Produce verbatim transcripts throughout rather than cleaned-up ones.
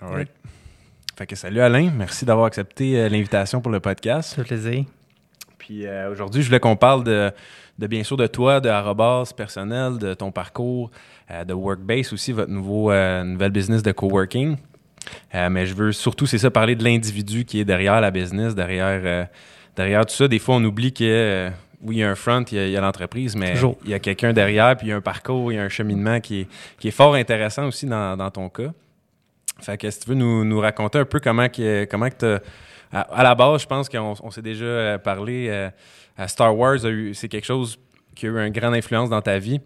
All right. Oui. Fait que salut Alain, merci d'avoir accepté l'invitation pour le podcast. C'est un plaisir. Puis euh, aujourd'hui, je voulais qu'on parle de, de bien sûr de toi, de Arobase Personnel, de ton parcours, euh, de Workbase aussi, votre nouveau euh, nouvelle business de coworking. Euh, mais je veux surtout, c'est ça, parler de l'individu qui est derrière la business, derrière, euh, derrière tout ça. Des fois, on oublie que euh, oui, il y a un front, il y a, il y a l'entreprise, mais Toujours. Il y a quelqu'un derrière, puis il y a un parcours, il y a un cheminement qui est, qui est fort intéressant aussi dans, dans ton cas. Fait que si tu veux nous, nous raconter un peu comment que comment que à, à la base, je pense qu'on on s'est déjà parlé euh, à Star Wars, c'est quelque chose qui a eu une grande influence dans ta vie.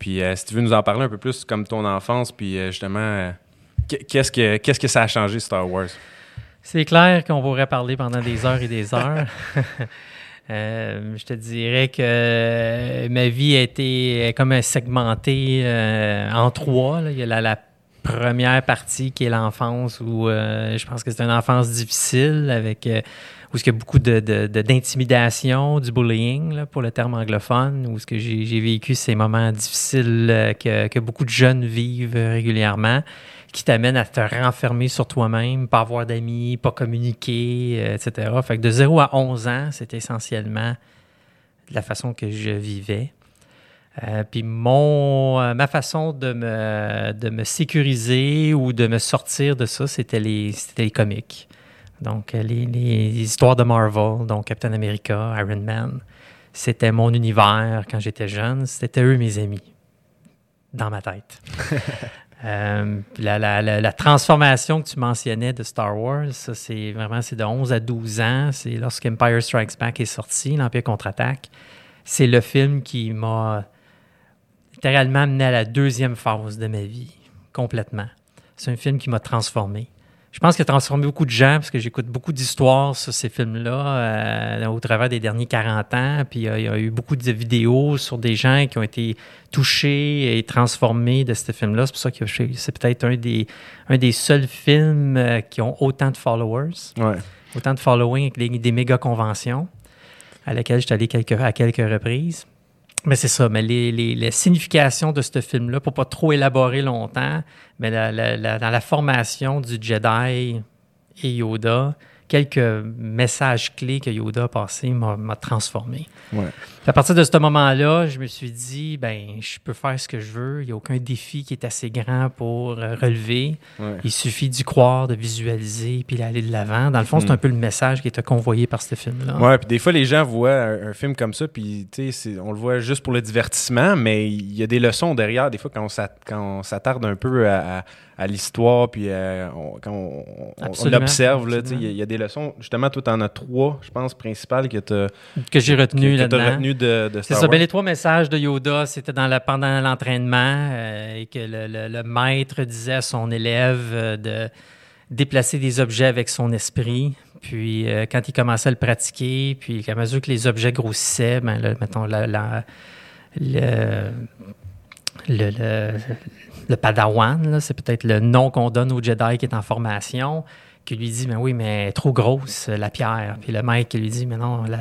Puis euh, si tu veux nous en parler un peu plus comme ton enfance, puis euh, justement, qu'est-ce que qu'est-ce que ça a changé Star Wars? C'est clair qu'on pourrait parler pendant des heures et des heures. Euh, je te dirais que ma vie a été comme segmentée euh, en trois. Là. Il y a la, la première partie qui est l'enfance où euh, je pense que c'est une enfance difficile avec euh, où il y a beaucoup de, de, de, d'intimidation, du bullying là, pour le terme anglophone, où ce que j'ai, j'ai vécu ces moments difficiles euh, que, que beaucoup de jeunes vivent régulièrement, qui t'amènent à te renfermer sur toi-même, pas avoir d'amis, pas communiquer, euh, et cetera. Fait que de zéro à onze ans, c'est essentiellement la façon que je vivais. Euh, puis mon euh, ma façon de me de me sécuriser ou de me sortir de ça, c'était les c'était les comics. Donc les, les histoires de Marvel, donc Captain America, Iron Man, c'était mon univers quand j'étais jeune, c'était eux mes amis dans ma tête. euh, la, la, la la transformation que tu mentionnais de Star Wars, ça c'est vraiment c'est de onze à douze ans, c'est lorsque Empire Strikes Back est sorti, L'Empire Contre-Attaque, c'est le film qui m'a littéralement amené à la deuxième phase de ma vie, complètement. C'est un film qui m'a transformé. Je pense qu'il a transformé beaucoup de gens, parce que j'écoute beaucoup d'histoires sur ces films-là euh, au travers des derniers quarante ans, puis euh, il y a eu beaucoup de vidéos sur des gens qui ont été touchés et transformés de ce film-là. C'est pour ça que c'est peut-être un des, un des seuls films euh, qui ont autant de followers, ouais. Autant de following avec des, des méga-conventions, à laquelle je suis allé quelques, à quelques reprises. Mais c'est ça, mais les, les, les significations de ce film-là, pour ne pas trop élaborer longtemps, mais la, la, la, dans la formation du Jedi et Yoda, quelques messages clés que Yoda a passés m'a, m'a transformé. Ouais. À partir de ce moment-là, je me suis dit, ben, je peux faire ce que je veux, il n'y a aucun défi qui est assez grand pour relever. Ouais. Il suffit d'y croire, de visualiser, puis d'aller de l'avant. Dans le fond, mm. c'est un peu le message qui était convoyé par ce film-là. Oui, puis des fois, les gens voient un, un film comme ça, puis c'est, on le voit juste pour le divertissement, mais il y a des leçons derrière. Des fois, quand on, s'at, quand on s'attarde un peu à, à, à l'histoire, puis à, on, quand on, on, on l'observe, il y, y a des leçons. Justement, toi, tu en as trois, je pense, principales que tu as... Que j'ai retenu que, là-dedans. Que De, de c'est ça. Ben, les trois messages de Yoda, c'était dans la, pendant l'entraînement euh, et que le, le, le maître disait à son élève euh, de déplacer des objets avec son esprit. Puis euh, quand il commençait à le pratiquer, puis à mesure que les objets grossissaient, ben, là, mettons, la, la, le, le, le, le Padawan, là, c'est peut-être le nom qu'on donne au Jedi qui est en formation, qui lui dit « Mais oui, mais elle est trop grosse, la pierre. » Puis le maître qui lui dit « Mais non, la,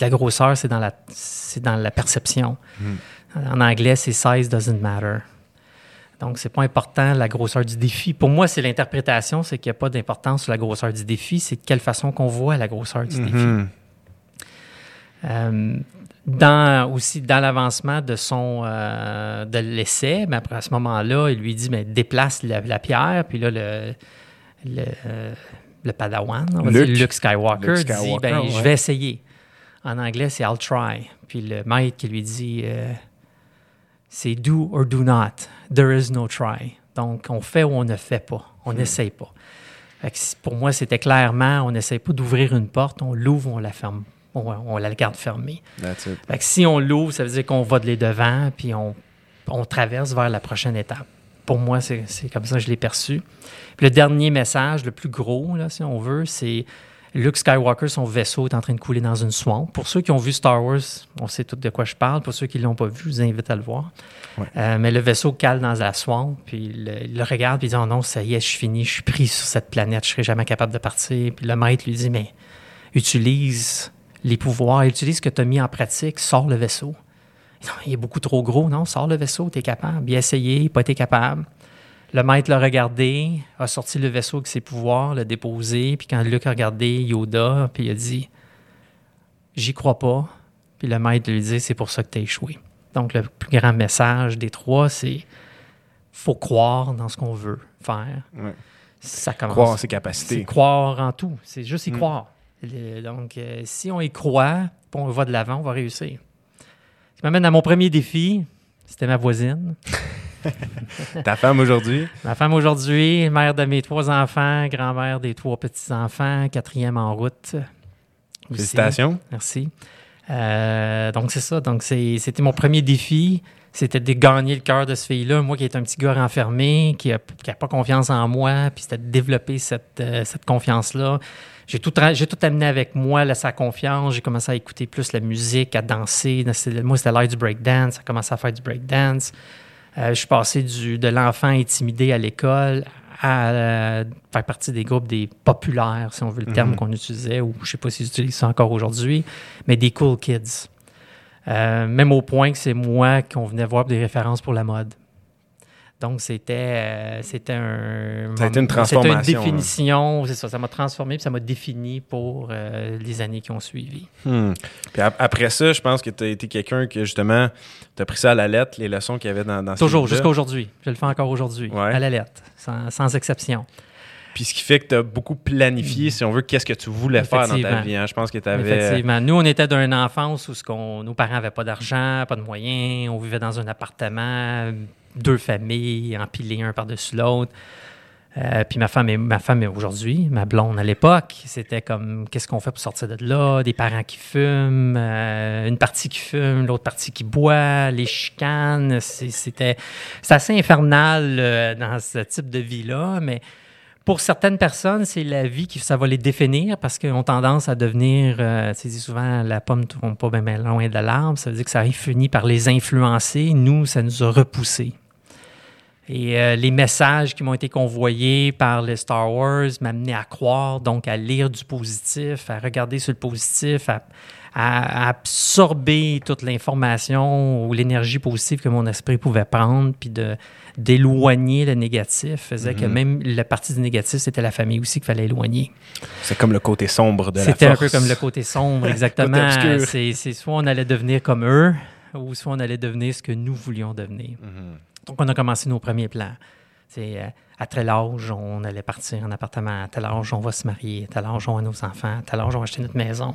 la grosseur, c'est dans la, c'est dans la perception. Mm. » En anglais, c'est « size doesn't matter. » Donc, c'est pas important la grosseur du défi. Pour moi, c'est l'interprétation, c'est qu'il n'y a pas d'importance sur la grosseur du défi, c'est de quelle façon qu'on voit la grosseur du mm-hmm. défi. Euh, dans, aussi, dans l'avancement de son euh, de l'essai, mais après, à ce moment-là, il lui dit « Mais déplace la, la pierre. » Puis là, le... Le, euh, le Padawan, on va Luc. dire Luc Skywalker, Luc Skywalker dit ben, ouais. « Je vais essayer ». En anglais, c'est « I'll try ». Puis le maître qui lui dit euh, « C'est do or do not. There is no try ». Donc, on fait ou on ne fait pas. On n'essaye hmm. pas. Fait que pour moi, c'était clairement, on n'essaye pas d'ouvrir une porte, on l'ouvre, on la ferme. On, on la garde fermée. That's it. Fait que si on l'ouvre, ça veut dire qu'on va de les devant, puis on, on traverse vers la prochaine étape. Pour moi, c'est, c'est comme ça que je l'ai perçu. Puis le dernier message, le plus gros, là, si on veut, c'est Luc Skywalker, son vaisseau est en train de couler dans une swamp. Pour ceux qui ont vu Star Wars, on sait tout de quoi je parle. Pour ceux qui ne l'ont pas vu, je vous invite à le voir. Ouais. Euh, mais le vaisseau cale dans la swamp, puis il le regarde, puis il dit oh non, ça y est, je suis fini, je suis pris sur cette planète, je ne serai jamais capable de partir. Puis le maître lui dit mais utilise les pouvoirs, utilise ce que tu as mis en pratique, sors le vaisseau. Il est beaucoup trop gros, non? Sors le vaisseau, t'es capable. Il a essayé, il n'a pas été capable. Le maître l'a regardé, a sorti le vaisseau avec ses pouvoirs, l'a déposé. Puis quand Luc a regardé Yoda, puis il a dit « J'y crois pas ». Puis le maître lui dit « C'est pour ça que t'as échoué ». Donc le plus grand message des trois, c'est « Faut croire dans ce qu'on veut faire ouais. ». Ça commence. Croire en ses capacités. C'est croire en tout. C'est juste y croire. Mm. Le, donc, euh, si on y croit, on va de l'avant, on va réussir. Ce qui m'amène à mon premier défi, c'était ma voisine. Ta femme aujourd'hui? Ma femme aujourd'hui, mère de mes trois enfants, grand-mère des trois petits-enfants, quatrième en route. Félicitations. Aussi. Merci. Euh, donc, c'est ça. Donc c'est, c'était mon premier défi. C'était de gagner le cœur de ce fille-là. Moi qui est un petit gars renfermé, qui n'a pas confiance en moi, puis c'était de développer cette, euh, cette confiance-là. J'ai tout, j'ai tout amené avec moi, là, sa confiance. J'ai commencé à écouter plus la musique, à danser. Moi, c'était l'ère du breakdance. Ça commençait à faire du breakdance. Euh, je suis passé du, de l'enfant intimidé à l'école à euh, faire partie des groupes des populaires, si on veut le terme mm-hmm. qu'on utilisait, ou je ne sais pas s'ils utilisent ça encore aujourd'hui, mais des cool kids. Euh, même au point que c'est moi qu'on venait voir des références pour la mode. Donc, c'était, euh, c'était un... Ça a été une transformation. C'était une définition, hein. C'est ça, ça m'a transformé puis ça m'a défini pour euh, les années qui ont suivi. Hmm. Puis a- après ça, je pense que tu as été quelqu'un que, justement, tu as pris ça à la lettre, les leçons qu'il y avait dans, dans Toujours, ces jusqu'à aujourd'hui. Je le fais encore aujourd'hui, ouais. à la lettre, sans, sans exception. Puis ce qui fait que tu as beaucoup planifié, si on veut, qu'est-ce que tu voulais faire dans ta vie. Hein? Je pense que tu avais... Effectivement. Nous, on était d'une enfance où ce qu'on, nos parents n'avaient pas d'argent, pas de moyens. On vivait dans un appartement, deux familles, empilées un par-dessus l'autre. Euh, puis ma femme, est, ma femme est aujourd'hui, ma blonde à l'époque, c'était comme, qu'est-ce qu'on fait pour sortir de là? Des parents qui fument, euh, une partie qui fume, l'autre partie qui boit, les chicanes. C'est, c'était, c'est assez infernal euh, dans ce type de vie-là, mais... Pour certaines personnes, c'est la vie qui ça va les définir parce qu'ils ont tendance à devenir, euh, tu dis souvent, la pomme ne tombe pas bien loin de l'arbre. Ça veut dire que ça finit par les influencer. Nous, ça nous a repoussés. Et euh, les messages qui m'ont été convoyés par les Star Wars m'amenaient à croire, donc à lire du positif, à regarder sur le positif, à, à, à absorber toute l'information ou l'énergie positive que mon esprit pouvait prendre, puis de, d'éloigner le négatif. Faisait mm-hmm. que même la partie du négatif, c'était la famille aussi qu'il fallait éloigner. C'est comme le côté sombre de c'était la force. C'était un peu comme le côté sombre, exactement. Côté c'est, c'est soit on allait devenir comme eux, ou soit on allait devenir ce que nous voulions devenir. Mm-hmm. Donc, on a commencé nos premiers plans. C'est, euh, à tel âge, on allait partir en appartement. À tel âge, on va se marier. À tel âge, on a nos enfants. À tel âge, on va acheter notre maison.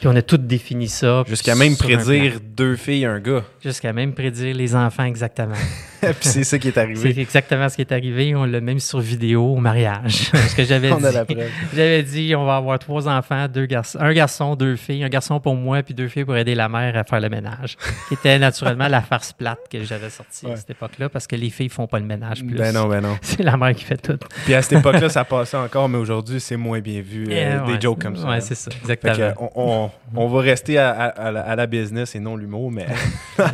Puis on a tout défini ça. Jusqu'à même prédire deux filles et un gars. Jusqu'à même prédire les enfants, exactement. Puis c'est ça qui est arrivé. C'est exactement ce qui est arrivé. On l'a même sur vidéo au mariage. Parce que j'avais on dit, a la preuve. J'avais dit, on va avoir trois enfants, deux garçons, un garçon, deux filles. Un garçon pour moi, puis deux filles pour aider la mère à faire le ménage. Qui était naturellement la farce plate que j'avais sortie ouais. à cette époque-là, parce que les filles font pas le ménage plus. Ben non, ben non. C'est la qui fait tout. Puis à cette époque-là, ça passait encore, mais aujourd'hui, c'est moins bien vu, yeah, euh, ouais, des jokes comme ça. Oui, c'est ça, exactement. Fait que, on, on, on va rester à, à, à, la, à la business et non l'humour, mais... ouais,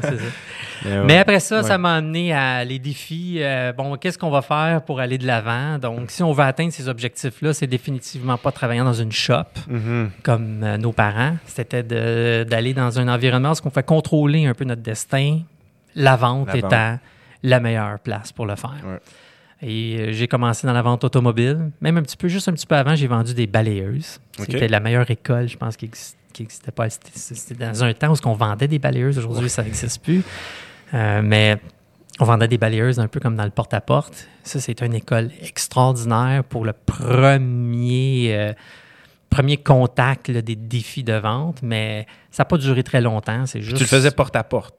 c'est ça. Mais, ouais. mais après ça, ouais. ça m'a amené à les défis. Euh, bon, qu'est-ce qu'on va faire pour aller de l'avant? Donc, si on veut atteindre ces objectifs-là, c'est définitivement pas travailler dans une shop, mm-hmm. comme euh, nos parents. C'était de, d'aller dans un environnement où on fait contrôler un peu notre destin, la vente, la vente. étant la meilleure place pour le faire. Ouais. Et j'ai commencé dans la vente automobile. Même un petit peu, juste un petit peu avant, j'ai vendu des balayeuses. Okay. C'était la meilleure école, je pense, qui n'existait pas. C'était, c'était dans un temps où on vendait des balayeuses. Aujourd'hui, ça n'existe plus. Euh, mais on vendait des balayeuses un peu comme dans le porte-à-porte. Ça, c'est une école extraordinaire pour le premier, euh, premier contact là, des défis de vente. Mais ça n'a pas duré très longtemps. C'est juste... Tu le faisais porte-à-porte?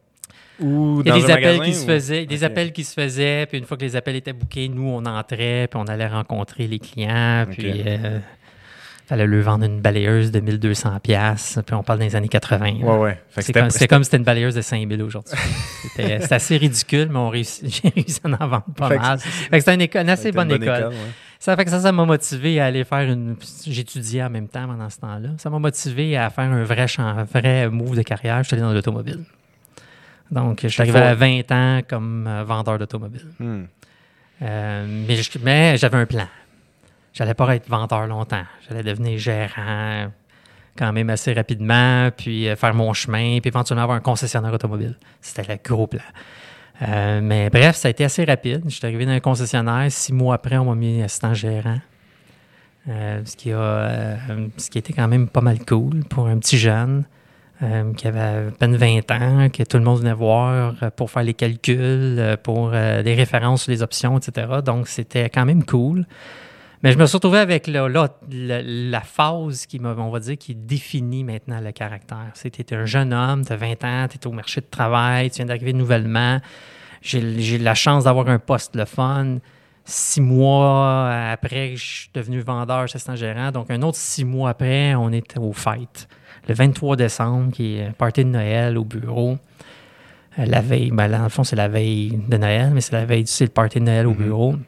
Ou dans il y a des appels magasin, qui ou... se faisaient, des okay. appels qui se faisaient, puis une fois que les appels étaient bookés, nous, on entrait, puis on allait rencontrer les clients, puis okay. euh, fallait leur vendre une balayeuse de mille deux cents dollars, puis on parle des années quatre-vingts. Ouais, ouais. Fait c'est, comme, c'est comme si c'était une balayeuse de cinq mille aujourd'hui. c'était, c'était assez ridicule, mais on réussit, j'ai réussi à en vendre pas fait mal. C'est, fait que c'était une, éco- une assez bonne, une bonne école. école ouais. Ça fait que ça, ça m'a motivé à aller faire une... J'étudiais en même temps pendant ce temps-là. Ça m'a motivé à faire un vrai, un vrai move de carrière. Je suis allé dans l'automobile. Donc, je suis arrivé à vingt ans comme euh, vendeur d'automobile. Hmm. Euh, mais, je, mais j'avais un plan. J'allais pas être vendeur longtemps. J'allais devenir gérant quand même assez rapidement, puis euh, faire mon chemin, puis éventuellement avoir un concessionnaire automobile. C'était le gros plan. Euh, mais bref, ça a été assez rapide. Je suis arrivé dans un concessionnaire. Six mois après, on m'a mis assistant gérant. Euh, ce, qui a, euh, ce qui était quand même pas mal cool pour un petit jeune euh, qui avait à peine vingt ans, que tout le monde venait voir pour faire les calculs, pour euh, des références sur les options, et cetera. Donc, c'était quand même cool. Mais je me suis retrouvé avec la, la, la, la phase qui, on va dire, qui définit maintenant le caractère. Tu es un jeune homme, tu as vingt ans, tu es au marché de travail, tu viens d'arriver nouvellement. J'ai, j'ai la chance d'avoir un poste le fun. Six mois après, je suis devenu vendeur, assistant gérant. Donc, un autre six mois après, on était aux fêtes. Le vingt-trois décembre, qui est party de Noël au bureau. La veille, ben, dans le fond, c'est la veille de Noël, mais c'est la veille, c'est le party de Noël au bureau. Mm-hmm.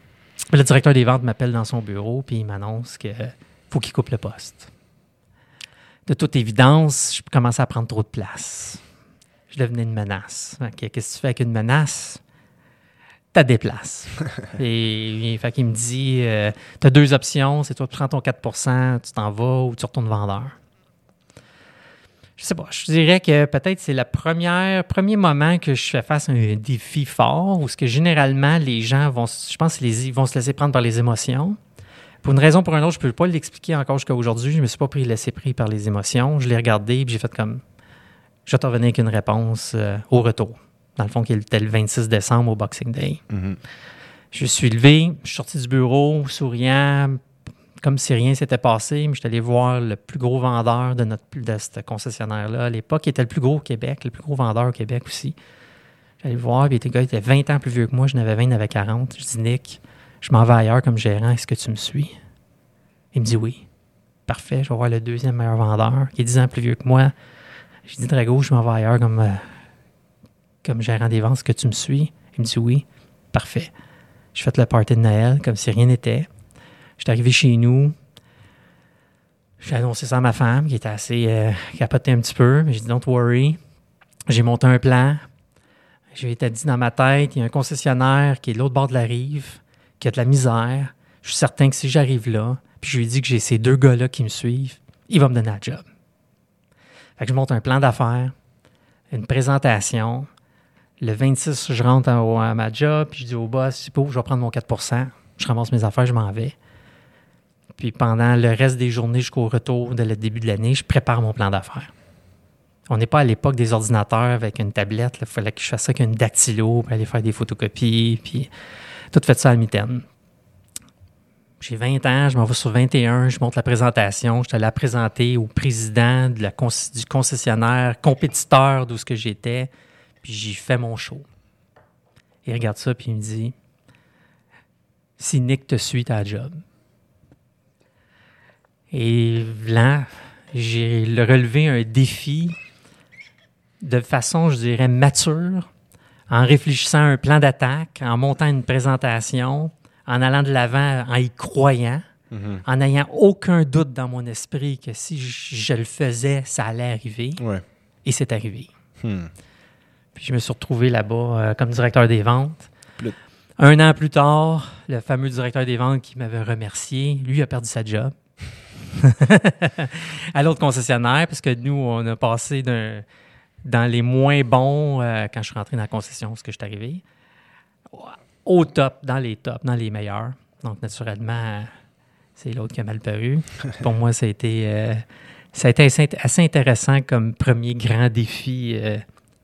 Le directeur des ventes m'appelle dans son bureau puis il m'annonce qu'il faut qu'il coupe le poste. De toute évidence, je commençais à prendre trop de place. Je devenais une menace. Okay, qu'est-ce que tu fais avec une menace? T'as des places. Et, et fait qu'il me dit, euh, t'as deux options, c'est toi tu prends ton quatre pour cent, tu t'en vas ou tu retournes vendeur. Je sais pas, je dirais que peut-être c'est le premier moment que je fais face à un défi fort où ce que généralement les gens vont, je pense, les, vont se laisser prendre par les émotions. Pour une raison ou pour une autre, je ne peux pas l'expliquer encore jusqu'à aujourd'hui. Je ne me suis pas pris, laissé pris par les émotions. Je l'ai regardé et j'ai fait comme, je vais te revenir avec une réponse euh, au retour. Dans le fond, qui était le vingt-six décembre au Boxing Day. Mm-hmm. Je suis levé, je suis sorti du bureau, souriant, comme si rien s'était passé, mais je suis allé voir le plus gros vendeur de notre de ce concessionnaire-là à l'époque, qui était le plus gros au Québec, le plus gros vendeur au Québec aussi. J'allais le voir, puis le gars était vingt ans plus vieux que moi, je n'avais vingt, il avait quarante. Je dis, Nick, je m'en vais ailleurs comme gérant, est-ce que tu me suis? Il me dit oui. Parfait, je vais voir le deuxième meilleur vendeur, qui est dix ans plus vieux que moi. Je dis, Drago, je m'en vais ailleurs comme, euh, comme gérant des ventes, est-ce que tu me suis? Il me dit oui. Parfait. Je fais le party de Noël comme si rien n'était. J'étais arrivé chez nous, j'ai annoncé ça à ma femme qui était assez euh, capotée un petit peu, mais j'ai dit « Don't worry ». J'ai monté un plan, j'ai été dit dans ma tête, il y a un concessionnaire qui est de l'autre bord de la rive, qui a de la misère, je suis certain que si j'arrive là, puis je lui dis que j'ai ces deux gars-là qui me suivent, il va me donner un job. Fait que je monte un plan d'affaires, une présentation, le vingt-six, je rentre à, à ma job, puis je dis au boss « C'est beau, je vais prendre mon quatre pour cent, je ramasse mes affaires, je m'en vais ». Puis pendant le reste des journées jusqu'au retour de le début de l'année, je prépare mon plan d'affaires. On n'est pas à l'époque des ordinateurs avec une tablette. Il fallait que je fasse ça avec une dactylo pour aller faire des photocopies. Puis tout fait ça à la mitaine. J'ai vingt ans, je m'en vais sur vingt et un, je monte la présentation. Je suis allé la présenter au président de la con- du concessionnaire, compétiteur d'où ce que j'étais. Puis j'y fais mon show. Il regarde ça puis il me dit « Si Nick te suit, t'as un job. » Et là, j'ai relevé un défi de façon, je dirais, mature, en réfléchissant à un plan d'attaque, en montant une présentation, en allant de l'avant, en y croyant, mm-hmm. en n'ayant aucun doute dans mon esprit que si je, je le faisais, ça allait arriver. Ouais. Et c'est arrivé. Hmm. Puis je me suis retrouvé là-bas euh, comme directeur des ventes. Plut. Un an plus tard, le fameux directeur des ventes qui m'avait remercié, lui a perdu sa job. à l'autre concessionnaire, parce que nous, on a passé d'un, dans les moins bons euh, quand je suis rentré dans la concession, parce que je suis arrivé, au top, dans les tops, dans les meilleurs. Donc, naturellement, c'est l'autre qui a mal paru. Pour moi, ça a été, euh, ça a été assez, assez intéressant comme premier grand défi euh,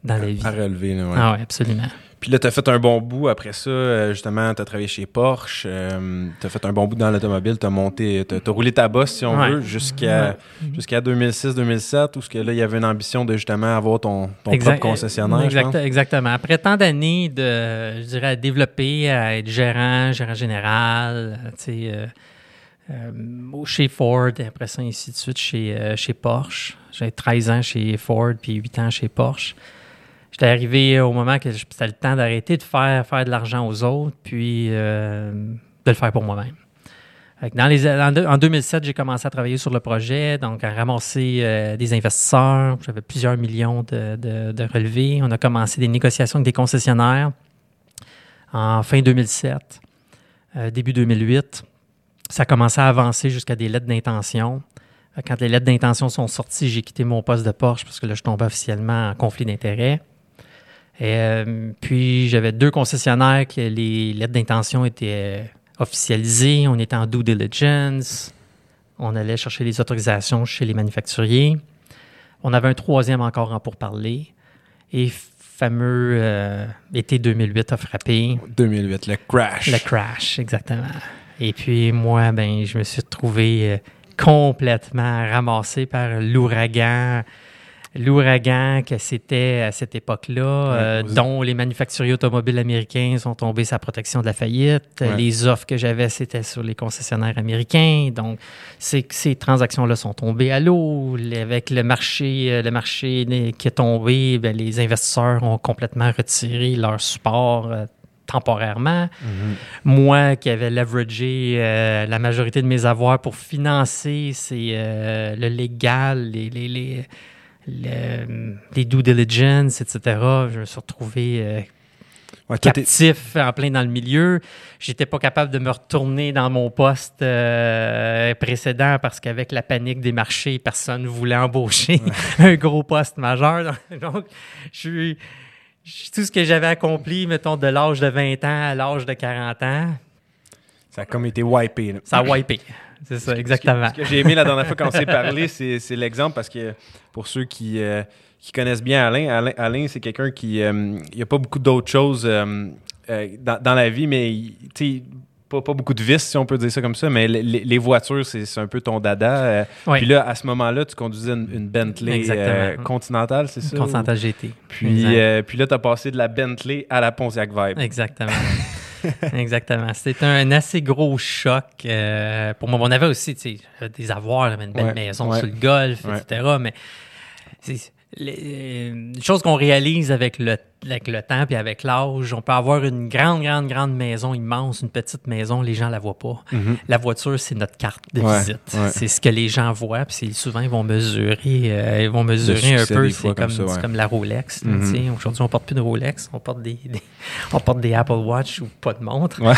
dans à, la vie. À relever, là, ouais. Ah oui, absolument. Puis là, tu as fait un bon bout. Après ça, justement, tu as travaillé chez Porsche. Euh, tu as fait un bon bout dans l'automobile. Tu as monté, tu as roulé ta bosse, si on ouais. veut, jusqu'à, ouais. jusqu'à deux mille six deux mille sept, où ce que là, il y avait une ambition de justement avoir ton, ton exact, propre concessionnaire. Exact, exactement. Après tant d'années de, je dirais, à développer, à être gérant, gérant général, tu sais, euh, euh, chez Ford, et après ça, ainsi de suite, chez, euh, chez Porsche. J'ai treize ans chez Ford, puis huit ans chez Porsche. J'étais arrivé au moment que c'était le temps d'arrêter de faire, faire de l'argent aux autres, puis euh, de le faire pour moi-même. Dans les, en deux mille sept, j'ai commencé à travailler sur le projet, donc à ramasser euh, des investisseurs. J'avais plusieurs millions de, de, de relevés. On a commencé des négociations avec des concessionnaires en fin deux mille sept, euh, début deux mille huit. Ça a commencé à avancer jusqu'à des lettres d'intention. Quand les lettres d'intention sont sorties, j'ai quitté mon poste de Porsche parce que là, je tombais officiellement en conflit d'intérêts. Et, euh, puis, j'avais deux concessionnaires que les lettres d'intention étaient officialisées. On était en due diligence. On allait chercher les autorisations chez les manufacturiers. On avait un troisième encore en pourparlers. Et fameux euh, été deux mille huit a frappé. deux mille huit, le crash. Le crash, exactement. Et puis, moi, ben, je me suis retrouvé euh, complètement ramassé par l'ouragan. L'ouragan que c'était à cette époque-là, ouais, euh, dont les manufacturiers automobiles américains sont tombés sur la protection de la faillite. Ouais. Les offres que j'avais, c'était sur les concessionnaires américains. Donc, c'est, ces transactions-là sont tombées à l'eau. Avec le marché, le marché qui est tombé, bien, les investisseurs ont complètement retiré leur support euh, temporairement. Mm-hmm. Moi, qui avais leveragé euh, la majorité de mes avoirs pour financer ces, euh, le légal, les... les, les Le, les due diligence, et cetera. Je me suis retrouvé euh, ouais, captif t'es... en plein dans le milieu. J'étais pas capable de me retourner dans mon poste euh, précédent parce qu'avec la panique des marchés, personne ne voulait embaucher ouais. un gros poste majeur. Donc, je suis, je suis tout ce que j'avais accompli, mettons, de l'âge de vingt ans à l'âge de quarante ans. Ça a comme été wipé. Là. Ça a wipé. C'est ça, exactement. Ce que, ce que j'ai aimé la dernière fois qu'on s'est parlé, c'est, c'est l'exemple parce que pour ceux qui, euh, qui connaissent bien Alain, Alain, Alain c'est quelqu'un qui euh, il a pas beaucoup d'autres choses euh, euh, dans, dans la vie, mais tu sais, pas, pas beaucoup de vices, si on peut dire ça comme ça, mais les, les voitures, c'est, c'est un peu ton dada. Euh, oui. Puis là, à ce moment-là, tu conduisais une, une Bentley euh, Continental, c'est ça? Continental G T. Puis, euh, puis là, tu as passé de la Bentley à la Pontiac Vibe. Exactement. Exactement. C'était un assez gros choc euh, pour moi. On avait aussi des avoirs, là, une belle ouais, maison ouais, sur le golf, ouais. et cetera. Mais c'est, les, les choses qu'on réalise avec le, avec le temps et avec l'âge, on peut avoir une grande, grande, grande maison immense, une petite maison, les gens ne la voient pas. Mm-hmm. La voiture, c'est notre carte de ouais, visite. Ouais. C'est ce que les gens voient. Puis souvent, ils vont mesurer, euh, ils vont mesurer un peu. C'est comme, comme, ça, ouais. c'est comme la Rolex. Mm-hmm. Aujourd'hui, on ne porte plus de Rolex. On porte des, des, on porte des Apple Watch ou pas de montre. Ouais.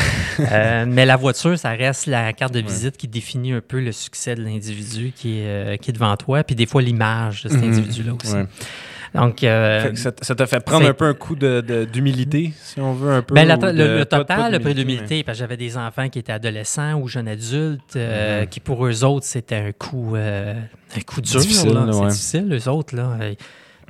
euh, mais la voiture, ça reste la carte de visite ouais. qui définit un peu le succès de l'individu qui est, euh, qui est devant toi. Puis des fois, l'image de cet mm-hmm. individu-là aussi. Ouais. Donc, euh, ça, ça t'a fait prendre un peu un coup de, de, d'humilité, si on veut, un peu. Ben, la, de, le, le total, le prix d'humilité, mais... parce que j'avais des enfants qui étaient adolescents ou jeunes adultes, euh, mm. qui pour eux autres, c'était un coup, euh, un coup dur. Difficile, là. Ouais. C'est difficile, eux autres. Là.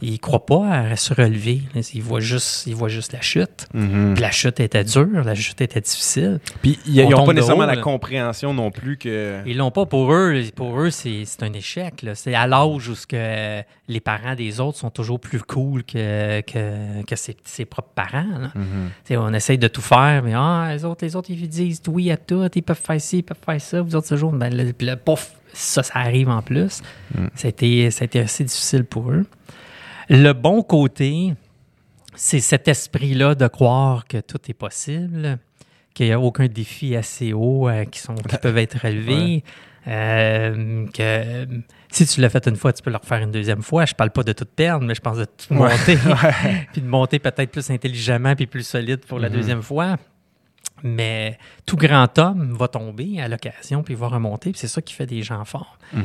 Ils ne croient pas à se relever. Ils voient juste, ils voient juste la chute. Mm-hmm. Puis la chute était dure, la chute était difficile. Puis y a, ils n'ont pas nécessairement haut, la compréhension non plus que... Ils l'ont pas pour eux. Pour eux, c'est, c'est un échec. Là. C'est à l'âge où ce que les parents des autres sont toujours plus cool que, que, que ses, ses propres parents. Là. Mm-hmm. On essaye de tout faire, mais ah, les autres, les autres, ils disent oui à tout, ils peuvent faire ci, ils peuvent faire ça. Vous autres, ce jour, ben, le, le pouf, ça, ça arrive en plus. Mm. Ça a été, ça a été assez difficile pour eux. Le bon côté, c'est cet esprit-là de croire que tout est possible, qu'il n'y a aucun défi assez haut euh, qui, sont, qui peuvent être relevés, ouais. euh, que si tu l'as fait une fois, tu peux le refaire une deuxième fois. Je ne parle pas de tout perdre, mais je pense de tout ouais. monter, ouais. puis de monter peut-être plus intelligemment puis plus solide pour la mm-hmm. deuxième fois. Mais tout grand homme va tomber à l'occasion puis va remonter, puis c'est ça qui fait des gens forts. Mm-hmm.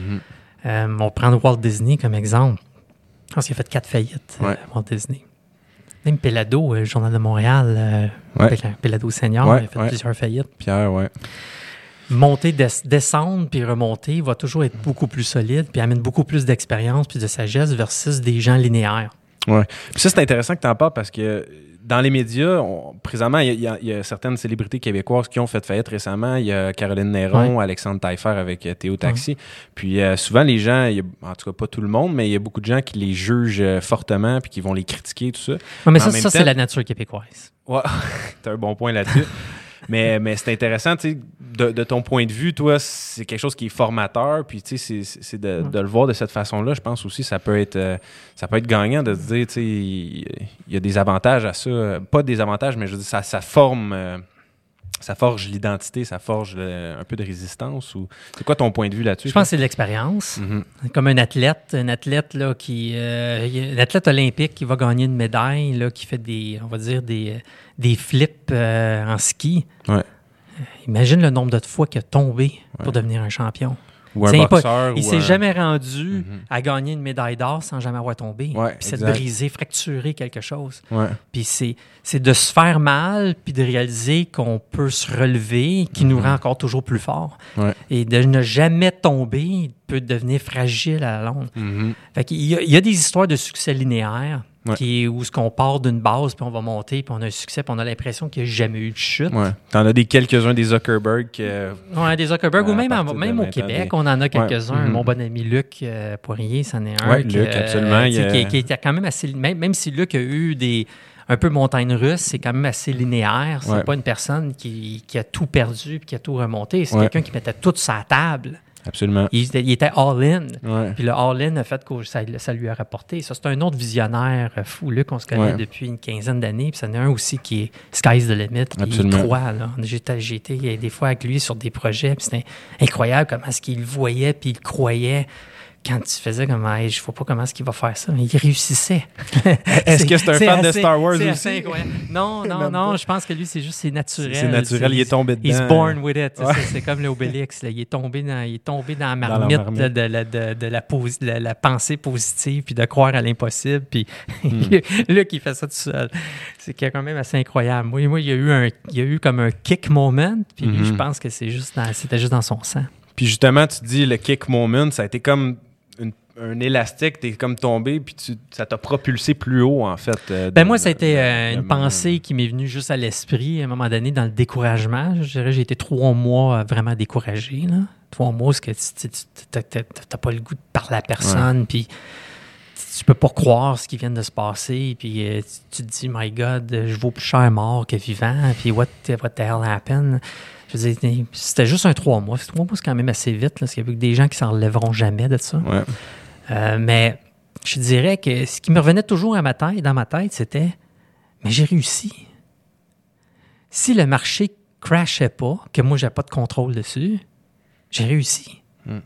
Euh, on prend Walt Disney comme exemple. Je pense qu'il a fait quatre faillites ouais. à Walt Disney. Même Péladeau, le Journal de Montréal, euh, ouais. Péladeau Senior, ouais, il a fait ouais. plusieurs faillites. Pierre, ouais. Monter, des, descendre, puis remonter va toujours être beaucoup plus solide, puis amène beaucoup plus d'expérience, puis de sagesse versus des gens linéaires. Ouais. Puis ça, c'est intéressant que tu en parles parce que dans les médias, on, présentement, il y, y, y a certaines célébrités québécoises qui ont fait faillite récemment. Il y a Caroline Néron, ouais. Alexandre Taillefer avec Théo Taxi. Ouais. Puis euh, souvent, les gens, y a, en tout cas pas tout le monde, mais il y a beaucoup de gens qui les jugent fortement puis qui vont les critiquer, tout ça. Ouais, mais ça, ça, temps, c'est la nature québécoise. Ouais, t'as un bon point là-dessus. Mais, mais c'est intéressant, tu sais, de, de ton point de vue, toi, c'est quelque chose qui est formateur, puis tu sais, c'est, c'est de, de le voir de cette façon-là, je pense aussi, ça peut être, ça peut être gagnant de se dire, tu sais, il y a des avantages à ça, pas des avantages, mais je veux dire, ça, ça forme, ça forge l'identité, ça forge le, un peu de résistance, ou c'est quoi ton point de vue là-dessus? Je pense que c'est de l'expérience, mm-hmm. comme un athlète, un athlète, là, qui, euh, un athlète olympique qui va gagner une médaille, là, qui fait des, on va dire, des... des flips euh, en ski. Ouais. Imagine le nombre de fois qu'il a tombé ouais. pour devenir un champion. Ou un boxeur. Ou il ne s'est un... jamais rendu mm-hmm. à gagner une médaille d'or sans jamais avoir tombé. Ouais, puis c'est de briser, fracturer quelque chose. Ouais. Puis c'est, c'est de se faire mal, puis de réaliser qu'on peut se relever, qui mm-hmm. nous rend encore toujours plus forts. Ouais. Et de ne jamais tomber peut devenir fragile à la longue. Mm-hmm. Fait qu'il y a, il y a des histoires de succès linéaire. Ouais. Qui est où ce qu'on part d'une base, puis on va monter, puis on a un succès, puis on a l'impression qu'il n'y a jamais eu de chute. Ouais. T'en as des quelques-uns des Zuckerberg. Euh, ouais, des Zuckerberg, euh, ou même, à, même au Québec, on en a quelques-uns. Ouais. Mm-hmm. Mon bon ami Luc euh, Poirier, c'en est un. Oui, Luc, euh, absolument. Il a... qui, qui était quand même assez... Même, même si Luc a eu des... un peu montagne russe, c'est quand même assez linéaire. C'est ouais. pas une personne qui, qui a tout perdu, puis qui a tout remonté. C'est ouais. quelqu'un qui mettait tout sur la table. Absolument. Il, il était all-in. Ouais. Puis le all-in a fait que ça, ça lui a rapporté. Ça, c'est un autre visionnaire fou, Luc, qu'on se connaît ouais. depuis une quinzaine d'années. Puis ça en a un aussi qui est Sky's the Limit. Absolument. Il croit, là. J'ai, j'ai été des fois avec lui sur des projets. Puis c'était incroyable comment est-ce qu'il le voyait, puis il croyait. Quand tu faisais comme hey, « je ne vois pas comment est-ce qu'il va faire ça », il réussissait. Est-ce que c'est un c'est fan assez, de Star Wars c'est aussi? Incroyable. Non, non, non, je pense que lui, c'est juste, c'est naturel. C'est naturel, c'est, il est tombé dedans. « He's born with it ouais. ». C'est comme l'Obélix, là. Il est tombé dans, il est tombé dans la marmite, dans la marmite. De, de, de, de, la pose, de la pensée positive, puis de croire à l'impossible. Puis mm. Luc, il fait ça tout seul. C'est quand même assez incroyable. Moi, moi il, y a eu un, il y a eu comme un kick moment, puis mm-hmm. je pense que c'est juste dans, c'était juste dans son sang. Puis justement, tu dis le kick moment, ça a été comme... un élastique, t'es comme tombé, puis tu, ça t'a propulsé plus haut, en fait. Euh, ben moi, ça a été euh, une pensée qui m'est venue juste à l'esprit, à un moment donné, dans le découragement. Je dirais, j'ai été trois mois vraiment découragé, là. Trois mois, parce que tu, tu, tu, t'as pas le goût de parler à personne, puis tu peux pas croire ce qui vient de se passer, puis euh, tu, tu te dis, my God, je vaux plus cher mort que vivant, puis what, what the hell happened? Dire, c'était juste un trois mois. Trois mois, c'est quand même assez vite, là, parce qu'il y a des gens qui s'en relèveront jamais de ça. Ouais. Euh, mais je dirais que ce qui me revenait toujours à ma tête, dans ma tête, c'était « mais j'ai réussi. » Si le marché crashait pas, que moi, j'avais pas de contrôle dessus, j'ai réussi. Mm.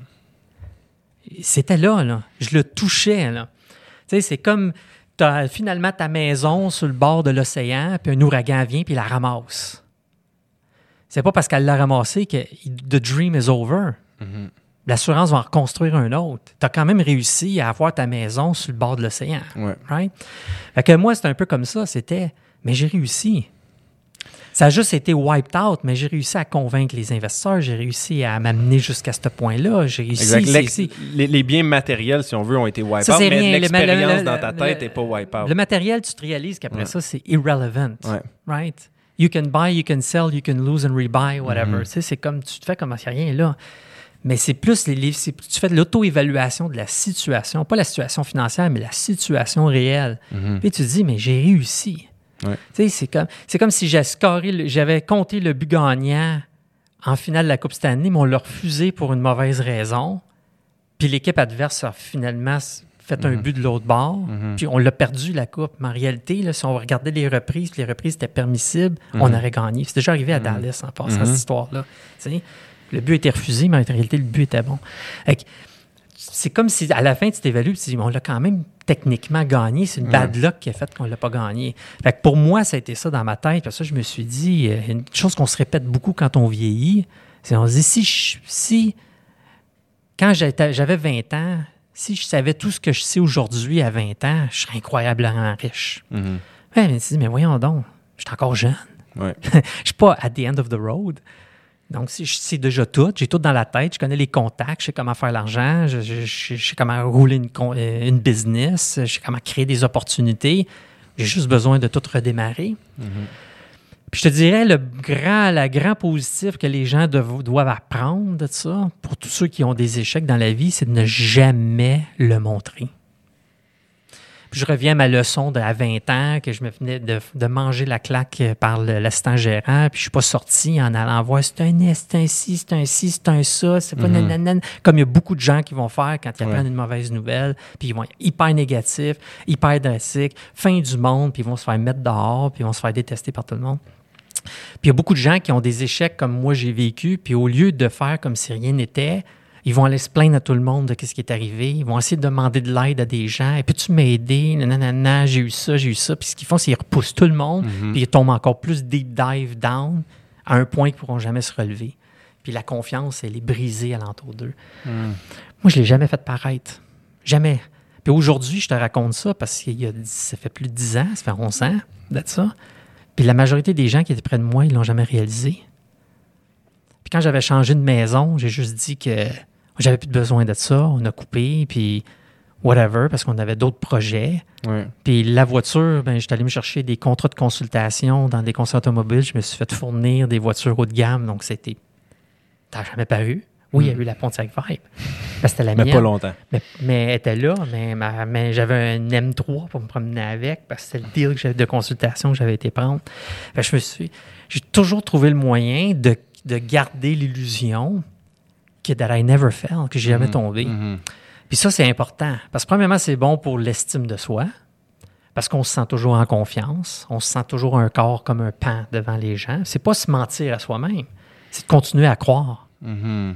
C'était là, là. Je le touchais, là. Tu sais, c'est comme t'as, finalement ta maison sur le bord de l'océan, puis un ouragan vient, puis il la ramasse. C'est pas parce qu'elle l'a ramassé que « the dream is over mm-hmm. ». L'assurance va en reconstruire un autre. Tu as quand même réussi à avoir ta maison sur le bord de l'océan. Ouais. Right? Fait que moi, c'était un peu comme ça. C'était, mais j'ai réussi. Ça a juste été wiped out, mais j'ai réussi à convaincre les investisseurs. J'ai réussi à m'amener jusqu'à ce point-là. J'ai réussi. Les, les biens matériels, si on veut, ont été wiped ça, out, mais rien. L'expérience le, le, dans ta tête n'est pas wiped out. Le matériel, tu te réalises qu'après ouais. ça, c'est irrelevant. Ouais. Right? You can buy, you can sell, you can lose and rebuy, whatever. Mm-hmm. Tu sais, c'est comme, tu te fais comme si rien là. Mais c'est plus, les, les, c'est, tu fais de l'auto-évaluation de la situation, pas la situation financière, mais la situation réelle. Mm-hmm. Puis tu te dis, mais j'ai réussi. Ouais. Tu sais, c'est comme, c'est comme si j'avais scoré le, j'avais compté le but gagnant en finale de la Coupe Stanley, mais on l'a refusé pour une mauvaise raison. Puis l'équipe adverse a finalement fait mm-hmm. un but de l'autre bord, mm-hmm. puis on l'a perdu, la Coupe. Mais en réalité, là, si on regardait les reprises, puis les reprises étaient permissibles, mm-hmm. on aurait gagné. C'est déjà arrivé à Dallas mm-hmm. en passant mm-hmm. cette histoire-là. Tu sais, le but était refusé, mais en réalité, le but était bon. C'est comme si, à la fin, tu t'évalues et tu te dis, on l'a quand même techniquement gagné. C'est une bad luck qui a fait qu'on ne l'a pas gagné. Fait que pour moi, ça a été ça dans ma tête. Parce que je me suis dit, une chose qu'on se répète beaucoup quand on vieillit, c'est qu'on se dit, si, je, si quand j'avais vingt ans, si je savais tout ce que je sais aujourd'hui à vingt ans, je serais incroyablement riche. Mm-hmm. Ouais, mais tu te dis, mais voyons donc, je suis encore jeune. Ouais. Je ne suis pas « at the end of the road ». Donc, c'est déjà tout. J'ai tout dans la tête. Je connais les contacts. Je sais comment faire l'argent. Je, je, je, je sais comment rouler une, une business. Je sais comment créer des opportunités. J'ai juste besoin de tout redémarrer. Mm-hmm. Puis je te dirais, le grand, la grand positif que les gens dev, doivent apprendre de ça, pour tous ceux qui ont des échecs dans la vie, c'est de ne jamais le montrer. Puis je reviens à ma leçon de à vingt ans, que je me venais de, de manger la claque par le, l'assistant gérant, puis je ne suis pas sorti en allant voir c'est un est, c'est un ci, c'est un ci, c'est un ça, c'est pas mm-hmm. nanana. Comme il y a beaucoup de gens qui vont faire quand ils ouais. apprennent une mauvaise nouvelle, puis ils vont être hyper négatifs, hyper drastiques, fin du monde, puis ils vont se faire mettre dehors, puis ils vont se faire détester par tout le monde. Puis il y a beaucoup de gens qui ont des échecs comme moi j'ai vécu, puis au lieu de faire comme si rien n'était, ils vont aller se plaindre à tout le monde de ce qui est arrivé. Ils vont essayer de demander de l'aide à des gens. Et peux-tu m'aider? Nanana, j'ai eu ça, j'ai eu ça. Puis ce qu'ils font, c'est qu'ils repoussent tout le monde. Mm-hmm. Puis ils tombent encore plus deep dive down à un point qu'ils ne pourront jamais se relever. Puis la confiance, elle est brisée alentour d'eux. Mm. Moi, je ne l'ai jamais fait paraître. Jamais. Puis aujourd'hui, je te raconte ça parce que ça fait plus de dix ans, ça fait onze ans d'être ça. Puis la majorité des gens qui étaient près de moi, ils ne l'ont jamais réalisé. Puis quand j'avais changé de maison, j'ai juste dit que j'avais plus besoin de ça. On a coupé, puis whatever, parce qu'on avait d'autres projets. Oui. Puis la voiture, ben, j'étais allé me chercher des contrats de consultation dans des conseils automobiles. Je me suis fait fournir des voitures haut de gamme. Donc, c'était... T'as jamais paru. Oui, il y a eu la Pontiac Vibe. Ben, c'était la mais mienne. Pas longtemps. Mais, mais elle était là. Mais, mais, mais j'avais un M trois pour me promener avec parce que c'était le deal que j'avais de consultation que j'avais été prendre. Ben, je me suis... J'ai toujours trouvé le moyen de, de garder l'illusion que that I never fell, que j'ai jamais tombé. Mm-hmm. Puis ça, c'est important. Parce que premièrement, c'est bon pour l'estime de soi. Parce qu'on se sent toujours en confiance. On se sent toujours un corps comme un pan devant les gens. C'est pas se mentir à soi-même. C'est de continuer à croire. Mm-hmm.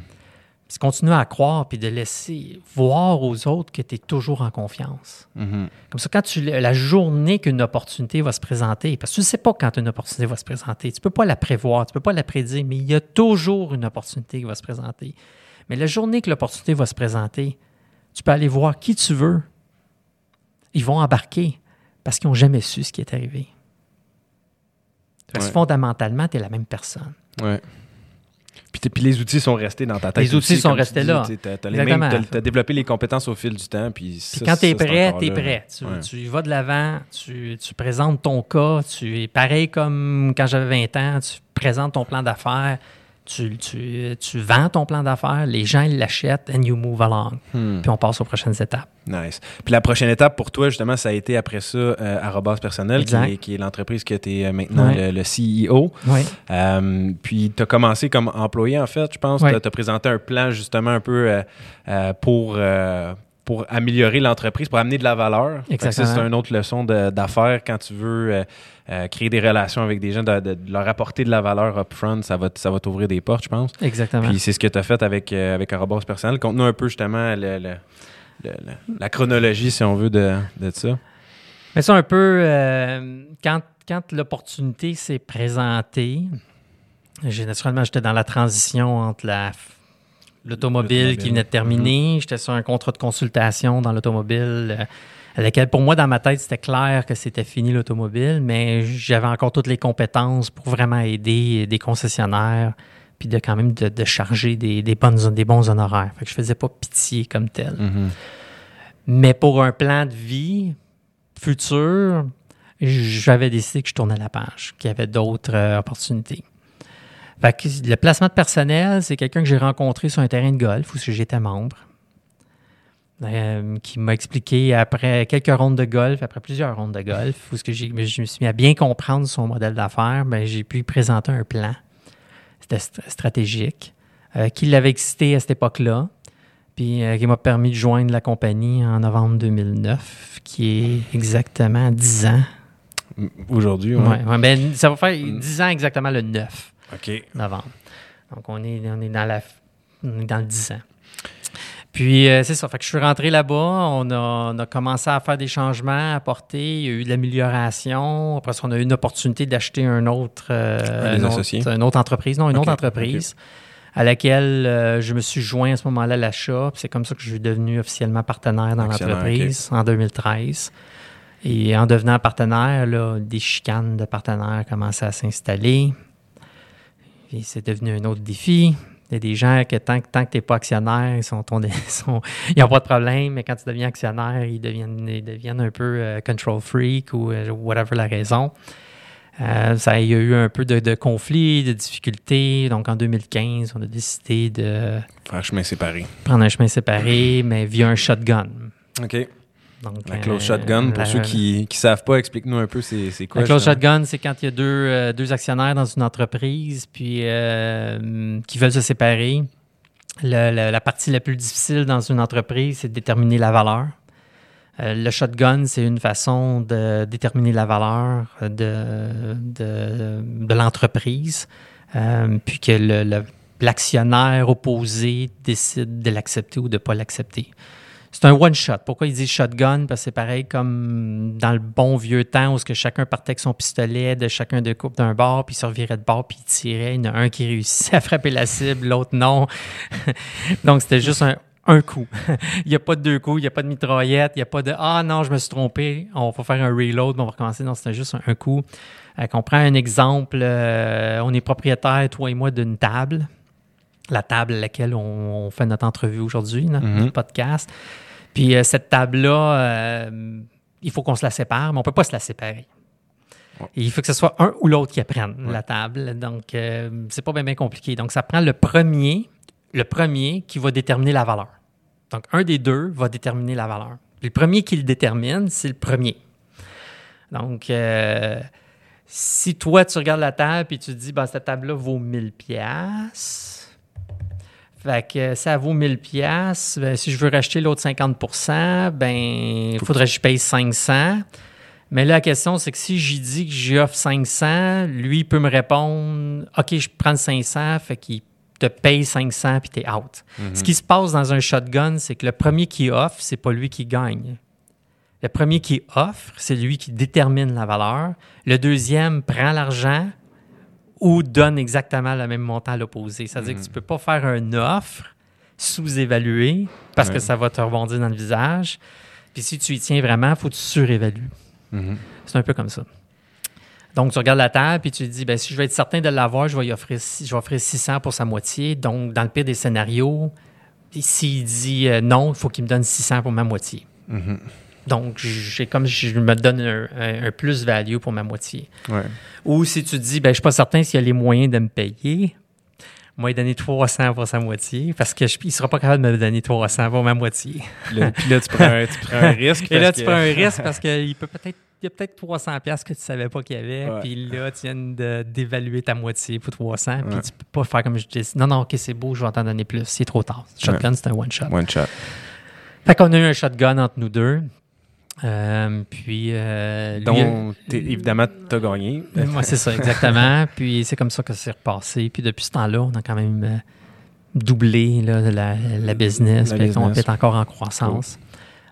C'est de continuer à croire puis de laisser voir aux autres que tu es toujours en confiance. Mm-hmm. Comme ça, quand tu, la journée qu'une opportunité va se présenter, parce que tu ne sais pas quand une opportunité va se présenter, tu ne peux pas la prévoir, tu ne peux pas la prédire, mais il y a toujours une opportunité qui va se présenter. Mais la journée que l'opportunité va se présenter, tu peux aller voir qui tu veux. Ils vont embarquer parce qu'ils n'ont jamais su ce qui est arrivé. Parce que ouais. fondamentalement, tu es la même personne. Oui. Puis, puis les outils sont restés dans ta tête. Les outils aussi, sont restés dis, là. Tu as développé les compétences au fil du temps. Puis, puis ça, quand tu es prêt, tu es prêt. Tu, ouais. tu vas de l'avant, tu, tu présentes ton cas. Tu es pareil comme quand j'avais vingt ans, tu présentes ton plan d'affaires. Tu, tu, tu vends ton plan d'affaires, les gens ils l'achètent, and you move along. Hmm. Puis on passe aux prochaines étapes. Nice. Puis la prochaine étape pour toi, justement, ça a été après ça, euh, Arobase Personnel, qui est, qui est l'entreprise que tu es maintenant oui. le, le C E O. Oui. Euh, puis tu as commencé comme employé, en fait, je pense. Oui. Tu as présenté un plan, justement, un peu euh, euh, pour. Euh, pour améliorer l'entreprise, pour amener de la valeur. Exactement. Ça, c'est une autre leçon de, d'affaires quand tu veux euh, euh, créer des relations avec des gens, de, de, de leur apporter de la valeur upfront, ça va, ça va t'ouvrir des portes, je pense. Exactement. Puis c'est ce que tu as fait avec, euh, avec Arobase Personnel. Conte-nous un peu justement le, le, le, la chronologie, si on veut, de, de ça. Mais ça, un peu, euh, quand, quand l'opportunité s'est présentée, j'ai, naturellement, j'étais dans la transition entre la... L'automobile, l'automobile qui venait de terminer. Mm-hmm. J'étais sur un contrat de consultation dans l'automobile euh, à laquelle, pour moi, dans ma tête, c'était clair que c'était fini l'automobile, mais j'avais encore toutes les compétences pour vraiment aider des concessionnaires puis de quand même de, de charger des, des, bonnes, des bons honoraires. Fait que je faisais pas pitié comme tel. Mm-hmm. Mais pour un plan de vie futur, j'avais décidé que je tournais la page, qu'il y avait d'autres euh, opportunités. Fait que le placement de personnel, c'est quelqu'un que j'ai rencontré sur un terrain de golf où j'étais membre, euh, qui m'a expliqué après quelques rondes de golf, après plusieurs rondes de golf, où j'ai, je me suis mis à bien comprendre son modèle d'affaires, bien, j'ai pu lui présenter un plan. C'était st- stratégique, euh, qui l'avait excité à cette époque-là, puis euh, qui m'a permis de joindre la compagnie en novembre deux mille neuf, qui est exactement dix ans. Aujourd'hui, oui. Ouais, ouais, ben, ça va faire dix ans exactement le neuf. Okay. Novembre. Donc, on est, on est dans la on est dans le dix ans. Puis, euh, c'est ça. Fait que je suis rentré là-bas. On a, on a commencé à faire des changements, à apporter. Il y a eu de l'amélioration. Après ça, on a eu une opportunité d'acheter un autre, euh, une, autre, une autre entreprise. Non, une okay. autre entreprise okay. à laquelle euh, je me suis joint à ce moment-là à l'achat. Puis c'est comme ça que je suis devenu officiellement partenaire dans Excellent, l'entreprise okay. en deux mille treize. Et en devenant partenaire, là, des chicanes de partenaires commençaient à s'installer. Puis c'est devenu un autre défi. Il y a des gens que tant, tant que tu n'es pas actionnaire, ils sont, ton, sont, ils n'ont pas de problème, mais quand tu deviens actionnaire, ils deviennent, ils deviennent un peu euh, control freak ou euh, whatever la raison. Euh, ça, il y a eu un peu de, de conflits, de difficultés. Donc, en deux mille quinze, on a décidé de... Faire un chemin séparé. Prendre un chemin séparé, mais via un shotgun. OK. Donc, la close euh, shotgun, pour la, ceux qui ne savent pas, explique-nous un peu c'est, c'est quoi. La close shotgun, c'est quand il y a deux, euh, deux actionnaires dans une entreprise puis euh, qui veulent se séparer. Le, le, la partie la plus difficile dans une entreprise, c'est de déterminer la valeur. Euh, le shotgun, c'est une façon de déterminer la valeur de, de, de l'entreprise euh, puis que le, le, l'actionnaire opposé décide de l'accepter ou de ne pas l'accepter. C'est un one-shot. Pourquoi ils disent shotgun? Parce que c'est pareil comme dans le bon vieux temps où ce que chacun partait avec son pistolet, de chacun de coupe d'un bord, puis il se revirait de bord, puis il tirait. Il y en a un qui réussissait à frapper la cible, l'autre non. Donc, c'était juste un, un coup. Il n'y a pas de deux coups, il n'y a pas de mitraillette, il n'y a pas de « Ah non, je me suis trompé, on va faire un reload, on va recommencer. » Non, c'était juste un, un coup. Euh, on prend un exemple. Euh, on est propriétaire, toi et moi, d'une table. La table à laquelle on, on fait notre entrevue aujourd'hui, notre mm-hmm. podcast. Puis euh, cette table-là, euh, il faut qu'on se la sépare, mais on ne peut pas se la séparer. Ouais. Et il faut que ce soit un ou l'autre qui apprenne ouais. la table. Donc, euh, c'est pas bien, bien compliqué. Donc, ça prend le premier, le premier qui va déterminer la valeur. Donc, un des deux va déterminer la valeur. Puis le premier qui le détermine, c'est le premier. Donc, euh, si toi, tu regardes la table et tu te dis, ben, cette table-là vaut mille dollars. Fait que ça vaut mille dollars, ben, si je veux racheter l'autre cinquante pour cent, ben il faudrait que je paye cinq cents. Mais là, la question, c'est que si j'y dis que j'y offre cinq cents, lui, il peut me répondre « OK, je prends le cinq cents », fait qu'il te paye cinq cents puis t'es out. Mm-hmm. Ce qui se passe dans un shotgun, c'est que le premier qui offre, c'est pas lui qui gagne. Le premier qui offre, c'est lui qui détermine la valeur. Le deuxième prend l'argent ou donne exactement le même montant à l'opposé. C'est-à-dire mmh. que tu ne peux pas faire une offre sous-évaluée parce oui. que ça va te rebondir dans le visage. Puis si tu y tiens vraiment, il faut que tu surévalues. Mmh. C'est un peu comme ça. Donc, tu regardes la table et tu te dis, bien, si je veux être certain de l'avoir, je vais lui offrir, je vais offrir six cents pour sa moitié. Donc, dans le pire des scénarios, s'il dit euh, non, il faut qu'il me donne six cents pour ma moitié. Mmh. Donc, j'ai comme je me donne un, un, un plus-value pour ma moitié. Ouais. Ou si tu te dis, ben, je ne suis pas certain s'il y a les moyens de me payer, moi, il a donné trois cents pour sa moitié parce qu'il ne sera pas capable de me donner trois cents pour ma moitié. Le, puis là, tu prends un, tu prends un risque. Et là, que... tu prends un risque parce qu'il peut peut-être, il y a peut-être trois cents dollars que tu ne savais pas qu'il y avait. Ouais. Puis là, tu viens de, d'évaluer ta moitié pour trois cents. Puis ouais. tu ne peux pas faire comme je dis. Non, non, OK, c'est beau, je vais t'en donner plus. C'est trop tard. Shotgun, ouais. c'est un one-shot. One-shot. Fait qu'on a eu un shotgun entre nous deux. Euh, puis euh, lui, donc, t'es, évidemment, tu as gagné. Moi, c'est ça, exactement. Puis c'est comme ça que c'est repassé. Puis depuis ce temps-là, on a quand même euh, doublé là, la, la business. La puis business. On est encore en croissance.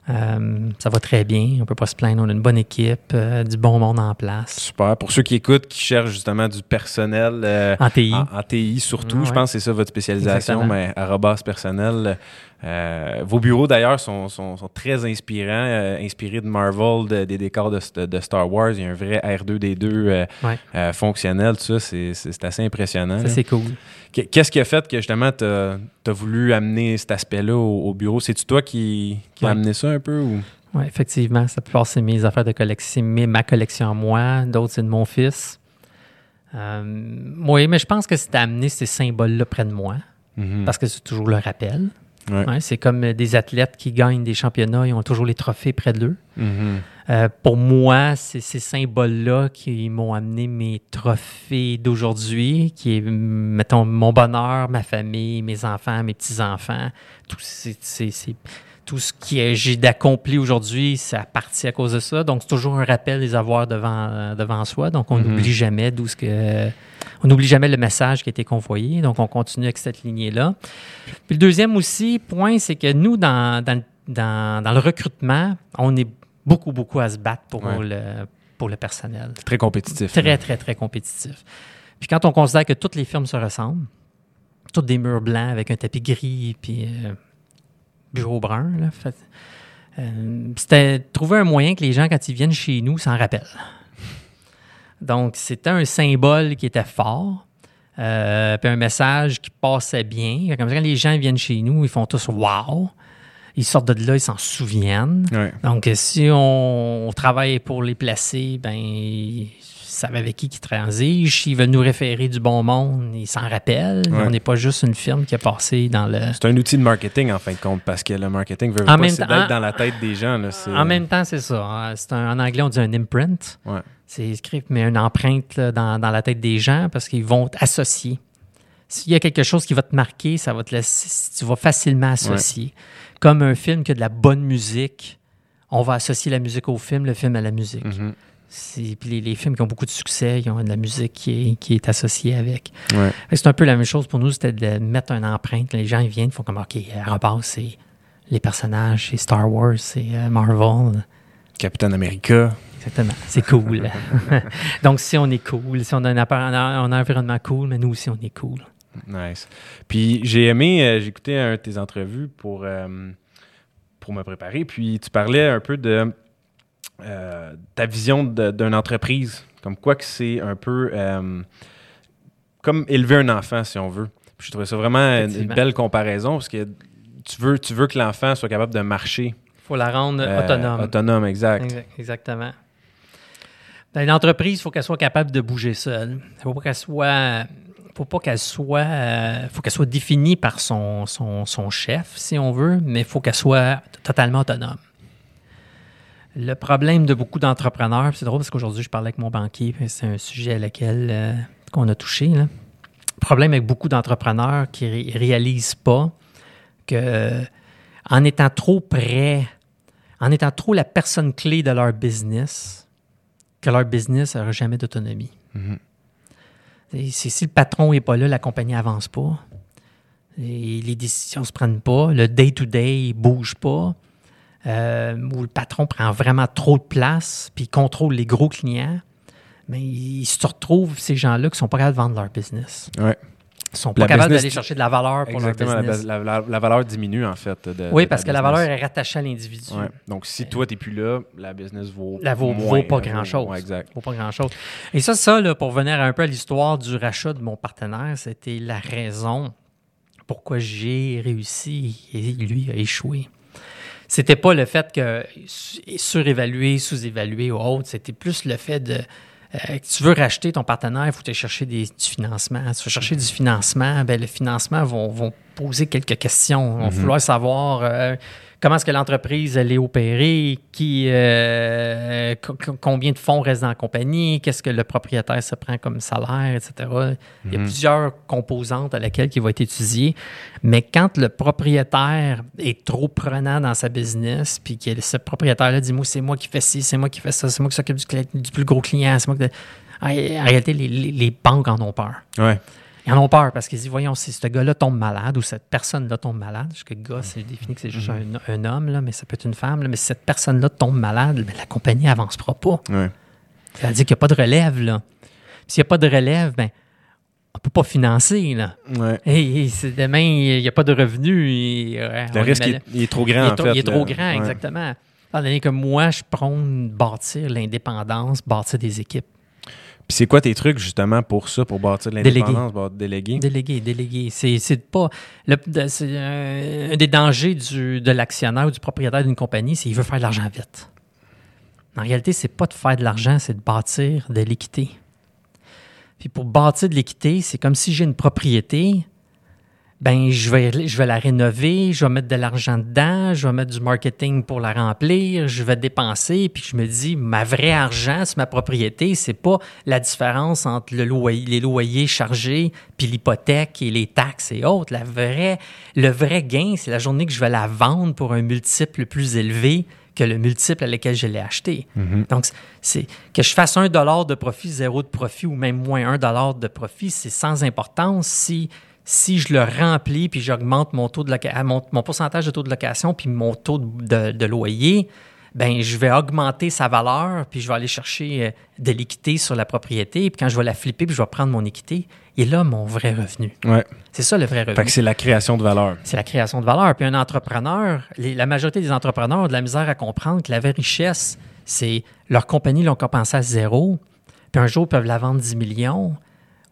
Cool. Euh, ça va très bien. On peut pas se plaindre. On a une bonne équipe, euh, du bon monde en place. Super. Pour ceux qui écoutent, qui cherchent justement du personnel euh, en T I. En, en T I surtout. Ah, ouais. Je pense que c'est ça votre spécialisation. Exactement. Mais Arobase Personnel. Euh, vos bureaux, d'ailleurs, sont, sont, sont très inspirants, euh, inspirés de Marvel, de, des décors de, de Star Wars. Il y a un vrai R deux D deux euh, ouais. euh, fonctionnel. Tout ça, c'est, c'est, c'est assez impressionnant. Ça, là. C'est cool. Qu'est-ce qui a fait que, justement, tu as voulu amener cet aspect-là au, au bureau? C'est-tu toi qui, qui ouais. a amené ça un peu? Ou? Oui, effectivement. Ça peut passer mes affaires de collection, mais ma collection à moi. D'autres, c'est de mon fils. Euh, oui, mais je pense que c'est d'amener ces symboles-là près de moi, mm-hmm. parce que c'est toujours le rappel. Ouais. Ouais, c'est comme des athlètes qui gagnent des championnats, ils ont toujours les trophées près d'eux. Mm-hmm. Euh, pour moi, c'est ces symboles-là qui m'ont amené mes trophées d'aujourd'hui, qui est, mettons, mon bonheur, ma famille, mes enfants, mes petits-enfants. Tout, c'est, c'est, c'est, tout ce que j'ai d'accompli aujourd'hui, ça partit à cause de ça. Donc, c'est toujours un rappel des avoirs devant, devant soi. Donc, on mm-hmm. n'oublie jamais d'où ce que... On n'oublie jamais le message qui a été convoyé, donc on continue avec cette lignée-là. Puis le deuxième aussi point, c'est que nous, dans, dans, dans, dans le recrutement, on est beaucoup, beaucoup à se battre pour, ouais. le, pour le personnel. C'est très compétitif. Très, hein. très, très compétitif. Puis quand on considère que toutes les firmes se ressemblent, toutes des murs blancs avec un tapis gris puis euh, bureau brun, là, fait, euh, c'était trouver un moyen que les gens, quand ils viennent chez nous, s'en rappellent. Donc, c'était un symbole qui était fort, euh, puis un message qui passait bien. Comme ça, quand les gens viennent chez nous, ils font tous « wow ». Ils sortent de là, ils s'en souviennent. Ouais. Donc, si on, on travaille pour les placer, ben ils savent avec qui ils transigent. S'ils veulent nous référer du bon monde, ils s'en rappellent. Ouais. On n'est pas juste une firme qui a passé dans le... C'est un outil de marketing, en fin de compte, parce que le marketing veut pas t- c'est d'être en... dans la tête des gens. Là, c'est... En même temps, c'est ça. C'est un, en anglais, on dit un « imprint ouais. ». C'est script, mais une empreinte là, dans, dans la tête des gens parce qu'ils vont t'associer. S'il y a quelque chose qui va te marquer, ça va te laisser, tu vas facilement associer. Ouais. Comme un film qui a de la bonne musique, on va associer la musique au film, le film à la musique. Mm-hmm. C'est, puis les, les films qui ont beaucoup de succès, ils ont de la musique qui est, qui est associée avec. Ouais. C'est un peu la même chose pour nous, c'était de mettre une empreinte. Les gens ils viennent, ils font comme « OK, Arobase, c'est les personnages, c'est Star Wars, c'est Marvel. Captain America. Exactement, c'est cool. Donc, si on est cool, si on a un, un environnement cool, mais nous aussi, on est cool. Nice. Puis, j'ai aimé, euh, j'ai écouté un de tes entrevues pour, euh, pour me préparer, puis tu parlais un peu de euh, ta vision de, d'une entreprise, comme quoi que c'est un peu euh, comme élever un enfant, si on veut. Puis, je trouvais ça vraiment une, une belle comparaison, parce que tu veux, tu veux que l'enfant soit capable de marcher. Il faut la rendre euh, autonome. Autonome, exact. Exactement. Dans une entreprise, il faut qu'elle soit capable de bouger seule. Il ne faut pas qu'elle soit, faut pas qu'elle soit, euh, faut qu'elle soit définie par son, son, son chef, si on veut, mais il faut qu'elle soit totalement autonome. Le problème de beaucoup d'entrepreneurs, c'est drôle parce qu'aujourd'hui, je parlais avec mon banquier, c'est un sujet à laquelle euh, qu'on a touché. Là. Le problème avec beaucoup d'entrepreneurs qui ne réalisent pas que euh, en étant trop près, en étant trop la personne clé de leur business, que leur business n'aura jamais d'autonomie. Mm-hmm. Et c'est, si le patron n'est pas là, la compagnie n'avance pas. Et les décisions ne se prennent pas. Le day-to-day ne bouge pas. Euh, où le patron prend vraiment trop de place puis il contrôle les gros clients. Mais ils se retrouvent, ces gens-là, qui ne sont pas capables de vendre leur business. Ouais. Ils ne sont pas la capables business, d'aller chercher de la valeur pour leur business. La, la, la valeur diminue, en fait. De, oui, de parce que business. La valeur est rattachée à l'individu. Ouais. Donc, si toi, tu n'es plus là, la business vaut la vaut, moins. Vaut pas grand-chose. Ouais, exact. Vaut pas grand-chose. Et ça, ça là, pour venir un peu à l'histoire du rachat de mon partenaire, c'était la raison pourquoi j'ai réussi et lui a échoué. C'était pas le fait que surévalué, sous-évalué ou autre. C'était plus le fait de... Euh, tu veux racheter ton partenaire, il faut aller chercher des, du financement. Si tu veux chercher du financement, bien, le financement vont, vont poser quelques questions. Ils vont mm-hmm. vouloir savoir euh, comment est-ce que l'entreprise elle est opérée, qui, euh, co- combien de fonds restent dans la compagnie, qu'est-ce que le propriétaire se prend comme salaire, et cetera. Mm-hmm. Il y a plusieurs composantes à laquelle il va être étudié. Mais quand le propriétaire est trop prenant dans sa business, puis que ce propriétaire-là dit « moi, c'est moi qui fais ci, c'est moi qui fais ça, c'est moi qui s'occupe du, du plus gros client, c'est moi qui... » En réalité, les, les, les banques en ont peur. Ouais. Ils en ont peur parce qu'ils disent, voyons, si ce gars-là tombe malade ou cette personne-là tombe malade, parce que gars, c'est défini que c'est juste mm-hmm. un, un homme, là, mais ça peut être une femme, là, mais si cette personne-là tombe malade, ben, la compagnie n'avancera pas. Ouais. C'est-à-dire qu'il n'y a pas de relève. Là. S'il n'y a pas de relève, ben, on ne peut pas financer. Là. Ouais. Et, et c'est, demain, il n'y a pas de revenus. Et, ouais, le risque est, il est trop grand, il est, en fait. Il est trop là. Grand, ouais. Exactement. Alors, que moi, je prône bâtir l'indépendance, bâtir des équipes. Puis c'est quoi tes trucs, justement, pour ça, pour bâtir l'indépendance, déléguer? Déléguer, déléguer. C'est, c'est pas... Le, c'est un, un des dangers du, de l'actionnaire ou du propriétaire d'une compagnie, c'est qu'il veut faire de l'argent vite. En réalité, c'est pas de faire de l'argent, c'est de bâtir de l'équité. Puis pour bâtir de l'équité, c'est comme si j'ai une propriété, ben je vais, je vais la rénover, je vais mettre de l'argent dedans, je vais mettre du marketing pour la remplir, je vais dépenser, puis je me dis, ma vraie argent sur ma propriété, c'est pas la différence entre le loyer, les loyers chargés, puis l'hypothèque et les taxes et autres. La vraie, le vrai gain, c'est la journée que je vais la vendre pour un multiple plus élevé que le multiple à lequel je l'ai acheté. Mm-hmm. Donc, c'est que je fasse un dollar de profit, zéro de profit, ou même moins un dollar de profit, c'est sans importance si... Si je le remplis puis j'augmente mon taux de loca- mon, mon pourcentage de taux de location puis mon taux de, de, de loyer, ben je vais augmenter sa valeur puis je vais aller chercher de l'équité sur la propriété. Puis quand je vais la flipper puis je vais prendre mon équité, et là, mon vrai revenu. Ouais. C'est ça, le vrai revenu. Fait que c'est la création de valeur. C'est la création de valeur. Puis un entrepreneur, les, la majorité des entrepreneurs ont de la misère à comprendre que la vraie richesse, c'est leur compagnie l'ont compensée à zéro. Puis un jour, ils peuvent la vendre dix millions.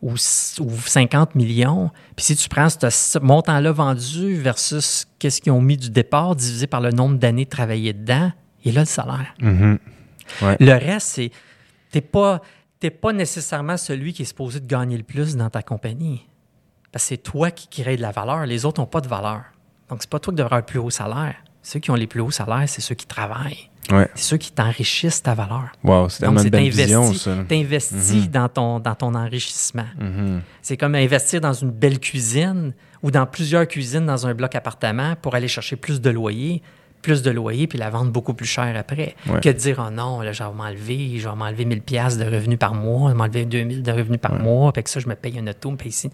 Ou cinquante millions, puis si tu prends ce montant-là vendu versus qu'est-ce qu'ils ont mis du départ, divisé par le nombre d'années travaillées dedans, et là, le salaire. Mm-hmm. Ouais. Le reste, c'est... T'es pas, t'es pas nécessairement celui qui est supposé de gagner le plus dans ta compagnie. Parce que c'est toi qui crée de la valeur. Les autres n'ont pas de valeur. Donc, c'est pas toi qui devrais avoir le plus haut salaire. Ceux qui ont les plus hauts salaires, c'est ceux qui travaillent. Ouais. C'est ceux qui t'enrichissent ta valeur. Wow, c'est tellement une belle vision, ça. Tu investis mm-hmm. dans, ton, dans ton enrichissement. Mm-hmm. C'est comme investir dans une belle cuisine ou dans plusieurs cuisines dans un bloc appartement pour aller chercher plus de loyer. plus de loyer puis la vendre beaucoup plus cher après ouais. que de dire « Oh non, là, je vais m'enlever, je vais m'enlever mille dollars de revenus par mois, je vais m'enlever deux mille dollars de revenus par ouais. mois, puis que ça, je me paye un auto, me paye ici. »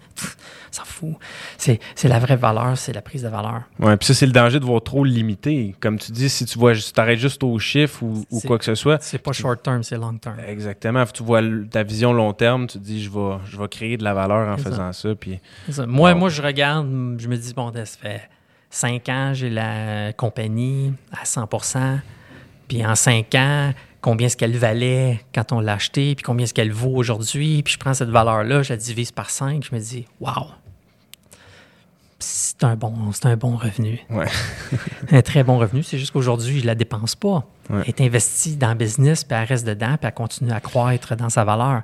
Ça fout. C'est, c'est la vraie valeur, c'est la prise de valeur. Oui, puis ça, c'est le danger de voir trop limiter. Comme tu dis, si tu vois, t'arrêtes juste aux chiffres ou, ou quoi que ce soit. C'est pas short term, c'est long term. Exactement. Tu vois ta vision long terme, tu te dis « Je vais je vais créer de la valeur en c'est faisant ça. ça » puis moi, bon. moi, je regarde, je me dis « Bon, ça se fait... » cinq ans, j'ai la compagnie à cent pour cent. Puis en cinq ans, combien est-ce qu'elle valait quand on l'a achetée, puis combien est-ce qu'elle vaut aujourd'hui. Puis je prends cette valeur-là, je la divise par cinq, je me dis « Wow! » C'est un bon, c'est un bon revenu. Ouais. Un très bon revenu. C'est juste qu'aujourd'hui, je ne la dépense pas. Ouais. Elle est investie dans le business, puis elle reste dedans, puis elle continue à croître dans sa valeur.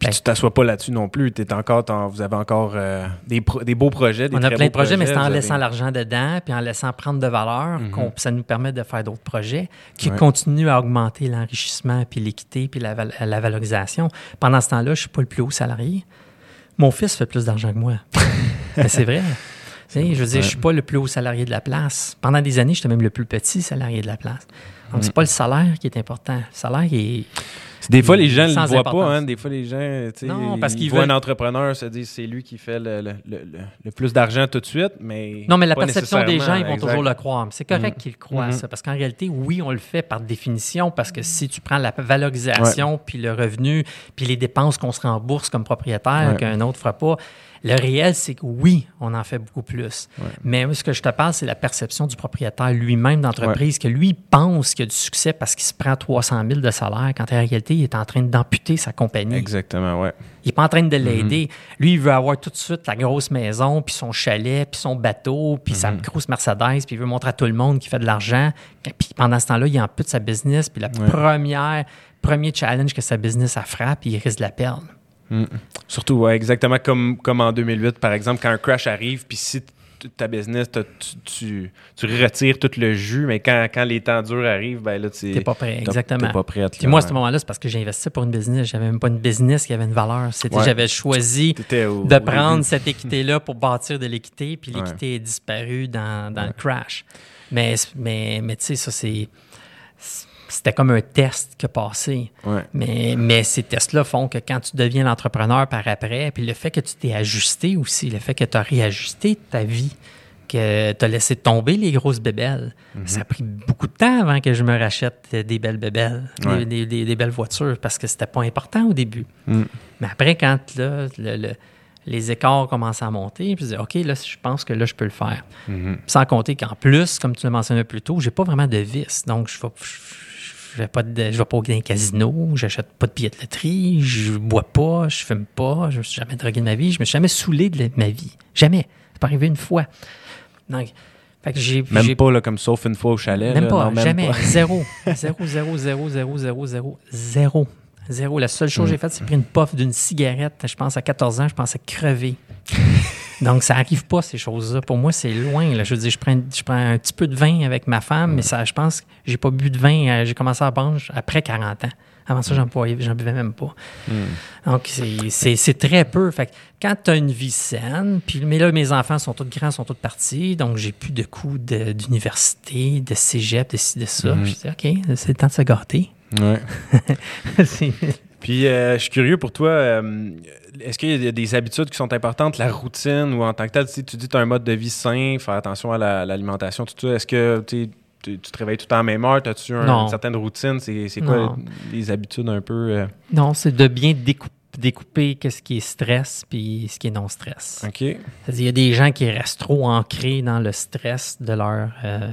Puis ben, tu ne t'assois pas là-dessus non plus. T'es encore, vous avez encore euh, des, pro, des beaux projets. Des on a plein de projets, projets mais c'est en avez... laissant l'argent dedans puis en laissant prendre de valeur mm-hmm. qu'on, ça nous permet de faire d'autres projets qui ouais. continuent à augmenter l'enrichissement puis l'équité puis la, la valorisation. Pendant ce temps-là, je ne suis pas le plus haut salarié. Mon fils fait plus d'argent que moi. Mais c'est vrai. C'est je veux dire, je ne suis pas le plus haut salarié de la place. Pendant des années, j'étais même le plus petit salarié de la place. Donc, ce n'est pas le salaire qui est important. Le salaire est... Des fois, les gens ne le voient pas. Hein? Des fois, les gens, non, parce qu'ils voient veulent... un entrepreneur se dire c'est lui qui fait le, le, le, le plus d'argent tout de suite, mais non, mais la perception des gens, ils vont exact. toujours le croire. C'est correct mmh. qu'ils le croient, mmh. ça, parce qu'en réalité, oui, on le fait par définition, parce que si tu prends la valorisation, ouais. puis le revenu, puis les dépenses qu'on se rembourse comme propriétaire, ouais. qu'un autre ne fera pas, le réel, c'est que oui, on en fait beaucoup plus. Ouais. Mais ce que je te parle, c'est la perception du propriétaire lui-même d'entreprise, ouais. que lui pense qu'il y a du succès parce qu'il se prend trois cent mille de salaire, quand en réalité, il est en train d'amputer sa compagnie. Exactement, oui. Il n'est pas en train de l'aider. Mm-hmm. Lui, il veut avoir tout de suite la grosse maison, puis son chalet, puis son bateau, puis mm-hmm. sa grosse Mercedes, puis il veut montrer à tout le monde qu'il fait de l'argent. Puis pendant ce temps-là, il ampute sa business, puis le ouais. première, premier challenge que sa business a frappe, il risque de la perdre. Mmh. Surtout, ouais, exactement comme, comme en deux mille huit, par exemple, quand un crash arrive, puis si t- ta business, tu, tu, tu retires tout le jus, mais quand, quand les temps durs arrivent, ben là, tu n'es pas prêt. Exactement. T'es pas prêt à te puis moi, à ce moment-là, c'est parce que j'ai investi pour une business. J'avais même pas une business qui avait une valeur. C'était, ouais. J'avais choisi au, de prendre cette équité-là pour bâtir de l'équité, puis l'équité ouais. est disparue dans, dans ouais. le crash. Mais, mais, mais tu sais, ça, c'est... c'est c'était comme un test qui a passé. Ouais. Mais, mais ces tests-là font que quand tu deviens l'entrepreneur par après, puis le fait que tu t'es ajusté aussi, le fait que tu as réajusté ta vie, que tu as laissé tomber les grosses bébelles, mm-hmm. ça a pris beaucoup de temps avant que je me rachète des belles bébelles, ouais. des, des, des, des belles voitures, parce que c'était pas important au début. Mm. Mais après, quand là, le, le, les écarts commencent à monter, puis je dis, OK, là, je pense que là, je peux le faire. Mm-hmm. Sans compter qu'en plus, comme tu l'as mentionné plus tôt, j'ai pas vraiment de vice. Donc, je vais... Je ne vais pas au casino, je n'achète pas de billets de loterie, je ne bois pas, je ne fume pas, je ne me suis jamais drogué de ma vie, je ne me suis jamais saoulé de ma vie. Jamais. C'est pas arrivé une fois. Donc, fait que j'ai, même j'ai... pas là, comme sauf une fois au chalet. Même là, pas, non, même jamais. Pas. Zéro. Zéro, zéro, zéro, zéro, zéro, zéro, zéro. Zéro. La seule chose que j'ai faite, c'est pris une puff d'une cigarette. Je pense à quatorze ans, je pensais crever. Donc, ça n'arrive pas, ces choses-là. Pour moi, c'est loin. Là. Je veux dire, je prends, je prends un petit peu de vin avec ma femme, mais ça, je pense que je n'ai pas bu de vin. J'ai commencé à boire après quarante ans. Avant ça, je n'en buvais même pas. Mm. Donc, c'est, c'est, c'est très peu. Fait que quand tu as une vie saine, puis, mais là, mes enfants sont tous grands, sont tous partis, donc j'ai plus de coûts de, d'université, de cégep, de ci, de ça. Mm. Je dis, OK, c'est le temps de se gâter. Ouais. c'est... Puis, euh, je suis curieux pour toi, euh, est-ce qu'il y a des habitudes qui sont importantes, la routine ou en tant que tel, tu dis que tu as un mode de vie sain, faire attention à, la, à l'alimentation, tout ça, est-ce que tu tu te réveilles tout le temps à la même heure, as-tu un, une certaine routine, c'est, c'est quoi non. les habitudes un peu? Euh... Non, c'est de bien découper. découper ce qui est stress puis ce qui est non-stress. OK. C'est-à-dire qu'il y a des gens qui restent trop ancrés dans le stress de leur, euh,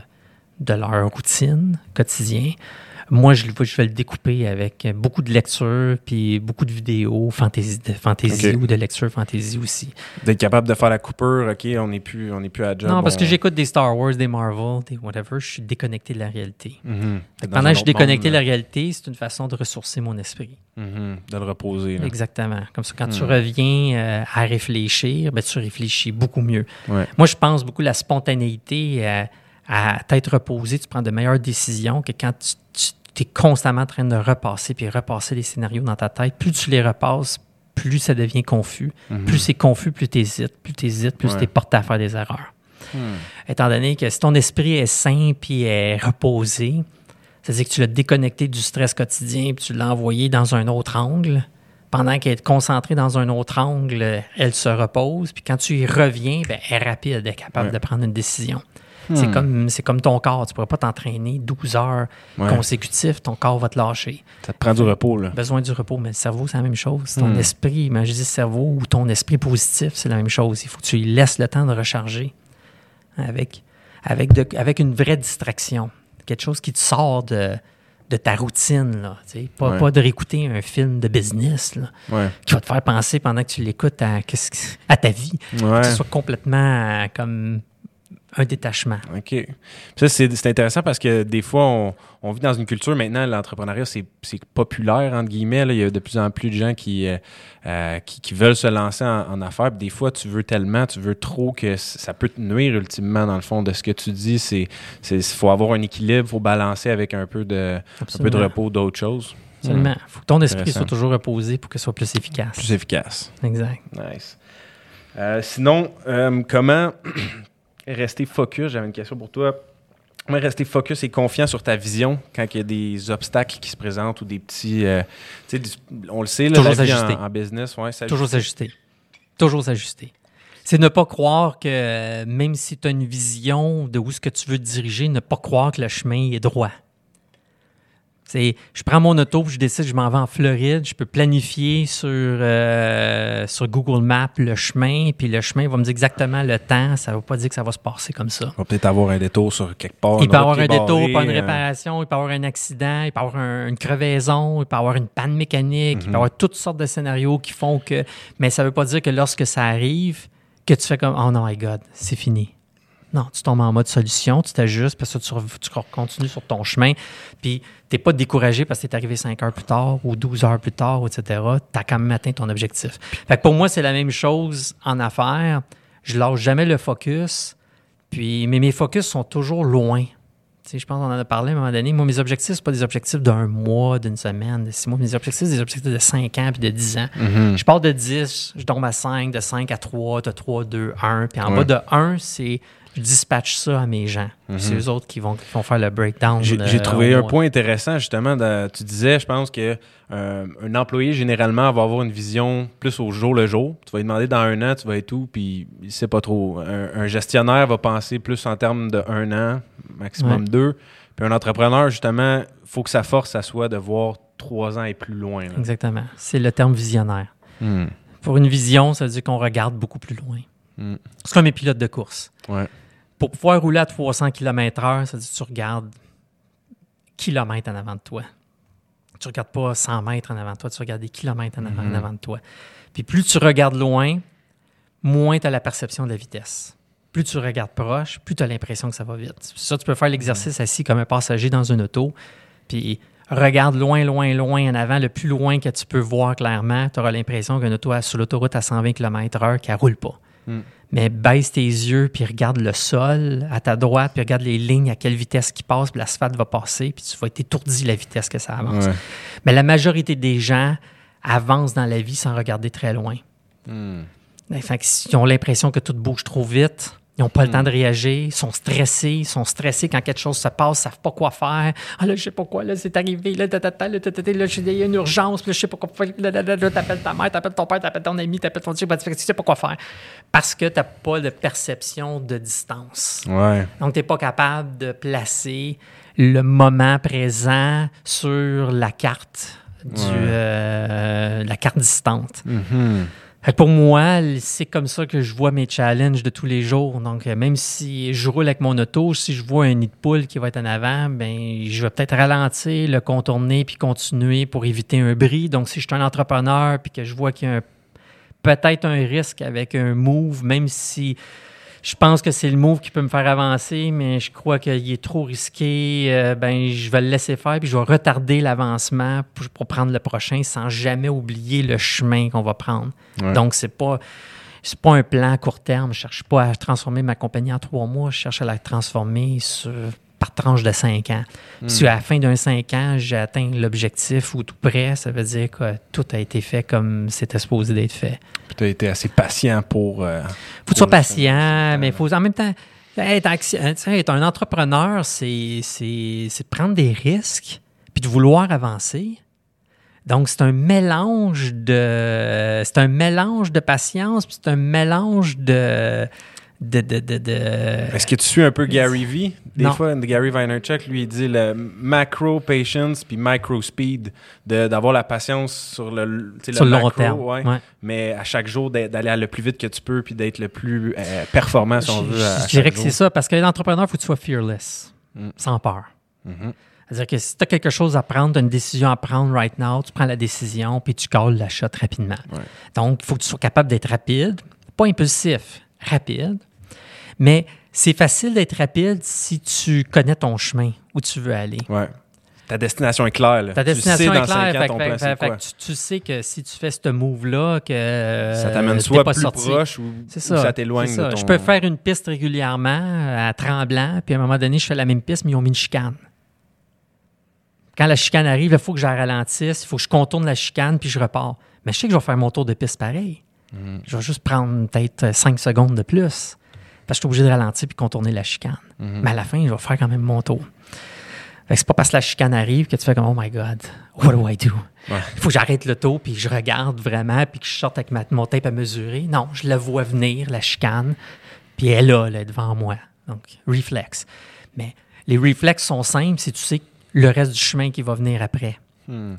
de leur routine quotidienne. Moi, je, je vais le découper avec beaucoup de lectures puis beaucoup de vidéos, fantaisie, de fantaisie okay. ou de lecture fantaisie aussi. D'être capable de faire la coupure, OK, on n'est plus, on n'est plus à job. Non, parce on... que j'écoute des Star Wars, des Marvel, des whatever, je suis déconnecté de la réalité. Mm-hmm. Pendant que je suis déconnecté de la réalité, c'est une façon de ressourcer mon esprit. Mm-hmm. De le reposer. Là. Exactement. Comme ça, quand mm. tu reviens euh, à réfléchir, ben, tu réfléchis beaucoup mieux. Ouais. Moi, je pense beaucoup à la spontanéité, à, à t'être reposé, tu prends de meilleures décisions que quand tu tu es constamment en train de repasser puis repasser les scénarios dans ta tête. Plus tu les repasses, plus ça devient confus. Mm-hmm. Plus c'est confus, plus tu hésites. Plus tu hésites, plus ouais. tu es porté à faire des erreurs. Hmm. Étant donné que si ton esprit est sain puis est reposé, c'est-à-dire que tu l'as déconnecté du stress quotidien puis tu l'as envoyé dans un autre angle, pendant qu'elle est concentrée dans un autre angle, elle se repose. Puis quand tu y reviens, bien, elle est rapide, elle est capable ouais. de prendre une décision. Hmm. C'est comme, c'est comme ton corps. Tu ne pourras pas t'entraîner douze heures ouais. consécutives. Ton corps va te lâcher. Ça te prend du repos, là. Besoin du repos. Mais le cerveau, c'est la même chose. Ton hmm. esprit, mais je dis cerveau ou ton esprit positif, c'est la même chose. Il faut que tu lui laisses le temps de recharger avec, avec, de, avec une vraie distraction. Quelque chose qui te sort de, de ta routine, là. Pas, ouais. pas de réécouter un film de business là, ouais. qui va te faire penser pendant que tu l'écoutes à, à ta vie. Ouais. Que tu sois complètement comme... un détachement. OK. Ça, c'est, c'est intéressant parce que des fois, on, on vit dans une culture maintenant, l'entrepreneuriat, c'est, c'est populaire, entre guillemets. Là. Il y a de plus en plus de gens qui, euh, qui, qui veulent se lancer en, en affaires. Puis des fois, tu veux tellement, tu veux trop que ça peut te nuire ultimement, dans le fond, de ce que tu dis. C'est, c'est, faut avoir un équilibre, il faut balancer avec un peu de, un peu de repos d'autres choses. Absolument. Il faut que ton esprit soit toujours reposé pour que ce soit plus efficace. Plus efficace. Exact. Nice. Euh, sinon, euh, comment... Rester focus, j'avais une question pour toi. Rester focus et confiant sur ta vision quand il y a des obstacles qui se présentent ou des petits... Euh, tu sais, on le sait, là, toujours la vie en, en business, ouais, s'ajuster. Toujours s'ajuster. Toujours s'ajuster. C'est ne pas croire que, même si tu as une vision de où ce que tu veux te diriger, ne pas croire que le chemin est droit. C'est, je prends mon auto, puis je décide, je m'en vais en Floride, je peux planifier sur, euh, sur Google Maps le chemin, puis le chemin va me dire exactement le temps, ça ne va pas dire que ça va se passer comme ça. Il va peut-être avoir un détour sur quelque part. Il peut avoir un détour, pas une réparation, il peut avoir un accident, il peut avoir un, une crevaison, il peut avoir une panne mécanique, mm-hmm. il peut avoir toutes sortes de scénarios qui font que... Mais ça ne veut pas dire que lorsque ça arrive, que tu fais comme « Oh non, my God, c'est fini ». Non, tu tombes en mode solution, tu t'ajustes, parce que tu, re- tu continues sur ton chemin, puis tu n'es pas découragé parce que tu es arrivé cinq heures plus tard ou douze heures plus tard, et cetera. Tu as quand même atteint ton objectif. Fait que pour moi, c'est la même chose en affaires. Je lâche jamais le focus, puis, mais mes focus sont toujours loin. T'sais, je pense qu'on en a parlé à un moment donné. Moi, mes objectifs, c'est pas des objectifs d'un mois, d'une semaine, de six mois. Mes objectifs, c'est des objectifs de cinq ans puis de dix ans. Mm-hmm. Je pars de dix, je tombe à cinq, de cinq à trois, de trois, deux, un. Puis en ouais. bas de un, c'est... Je dispatche ça à mes gens. Mm-hmm. C'est eux autres qui vont, qui vont faire le breakdown. J'ai, de, j'ai trouvé euh, un mois. Point intéressant, justement. De, tu disais, je pense que euh, un employé, généralement, va avoir une vision plus au jour le jour. Tu vas lui demander dans un an, tu vas être où, puis il ne sait pas trop. Un, un gestionnaire va penser plus en termes de un an, maximum ouais. deux. Puis un entrepreneur, justement, il faut que sa force, ça soit de voir trois ans et plus loin. Là. Exactement. C'est le terme visionnaire. Mm. Pour une vision, ça veut dire qu'on regarde beaucoup plus loin. Mm. C'est comme les pilotes de course. Ouais. Pour pouvoir rouler à trois cents kilomètres heure, ça veut dire que tu regardes kilomètres en avant de toi. Tu ne regardes pas cent mètres en avant de toi, tu regardes des kilomètres en avant, mmh. en avant de toi. Puis plus tu regardes loin, moins tu as la perception de la vitesse. Plus tu regardes proche, plus tu as l'impression que ça va vite. Ça, tu peux faire l'exercice mmh. assis comme un passager dans une auto, puis regarde loin, loin, loin en avant, le plus loin que tu peux voir clairement, tu auras l'impression qu'une auto sur l'autoroute à cent vingt kilomètres heure, qu'elle ne roule pas. Mmh. Mais baisse tes yeux, puis regarde le sol à ta droite, puis regarde les lignes, à quelle vitesse qui passe, puis l'asphalte va passer, puis tu vas être étourdi la vitesse que ça avance. Ouais. Mais la majorité des gens avancent dans la vie sans regarder très loin. Mm. Fait que ils ont l'impression que tout bouge trop vite, ils n'ont pas mm. le temps de réagir, ils sont stressés, ils sont stressés quand quelque chose se passe, ils ne savent pas quoi faire. Ah là, je sais pas quoi, là, c'est arrivé, là, tatata, là, tatata, là, il y a une urgence, puis là, je sais pas quoi faire, là, là, là, là, t'appelles ta mère, t'appelles ton père, t'appelles ton ami, t'appelles ton tir, tu sais pas quoi faire. Parce que tu n'as pas de perception de distance. Ouais. Donc, tu n'es pas capable de placer le moment présent sur la carte, du, ouais. euh, la carte distante. Mm-hmm. Pour moi, c'est comme ça que je vois mes challenges de tous les jours. Donc, même si je roule avec mon auto, si je vois un nid de poule qui va être en avant, ben, je vais peut-être ralentir, le contourner puis continuer pour éviter un bris. Donc, si je suis un entrepreneur puis que je vois qu'il y a un peut-être un risque avec un move, même si je pense que c'est le move qui peut me faire avancer, mais je crois qu'il est trop risqué, euh, ben je vais le laisser faire puis je vais retarder l'avancement pour, pour prendre le prochain sans jamais oublier le chemin qu'on va prendre. Ouais. Donc, c'est pas, c'est pas un plan à court terme. Je cherche pas à transformer ma compagnie en trois mois. Je cherche à la transformer sur... par tranche de cinq ans. Mmh. Si à la fin d'un cinq ans, j'ai atteint l'objectif ou tout près, ça veut dire que tout a été fait comme c'était supposé d'être fait. Puis tu as été assez patient pour... Euh, faut pour que tu sois patient, mais il faut en même temps... Être, être un entrepreneur, c'est, c'est, c'est de prendre des risques puis de vouloir avancer. Donc, c'est un mélange de... C'est un mélange de patience puis c'est un mélange de... De, de, de, de... Est-ce que tu suis un peu Gary Vee? Des non. fois, Gary Vaynerchuk, lui, il dit le macro patience puis micro speed, de, d'avoir la patience sur le, sur le, le macro, long terme. Ouais. Ouais. Mais à chaque jour, d'aller à le plus vite que tu peux puis d'être le plus euh, performant, si on veut. Je dirais que c'est ça, parce que l'entrepreneur, il faut que tu sois fearless, mm. sans peur. Mm-hmm. C'est-à-dire que si tu as quelque chose à prendre, tu as une décision à prendre right now, tu prends la décision puis tu calls la shot rapidement. Ouais. Donc, il faut que tu sois capable d'être rapide, pas impulsif, rapide. Mais c'est facile d'être rapide si tu connais ton chemin, où tu veux aller. Ouais. Ta destination est claire. Là. Ta destination tu sais est claire. Fait, ans, fait, fait, fait, tu, tu sais que si tu fais ce move-là, que euh, ça t'amène soit plus sorti. proche ou, ou ça, ça t'éloigne de ton... Je peux faire une piste régulièrement à Tremblant, puis à un moment donné, je fais la même piste, mais ils ont mis une chicane. Quand la chicane arrive, il faut que je la ralentisse, il faut que je contourne la chicane, puis je repars. Mais je sais que je vais faire mon tour de piste pareil. Mm. Je vais juste prendre peut-être cinq secondes de plus. Parce que je suis obligé de ralentir puis contourner la chicane. Mm-hmm. Mais à la fin, je vais faire quand même mon tour. Fait que c'est pas parce que la chicane arrive que tu fais comme « Oh my God, what do I do? » Il ouais. faut que j'arrête l'auto puis que je regarde vraiment puis que je sorte avec ma, mon tape à mesurer. Non, je la vois venir, la chicane, puis elle est là, là, devant moi. Donc, réflexe. Mais les réflexes sont simples si tu sais le reste du chemin qui va venir après. Mm.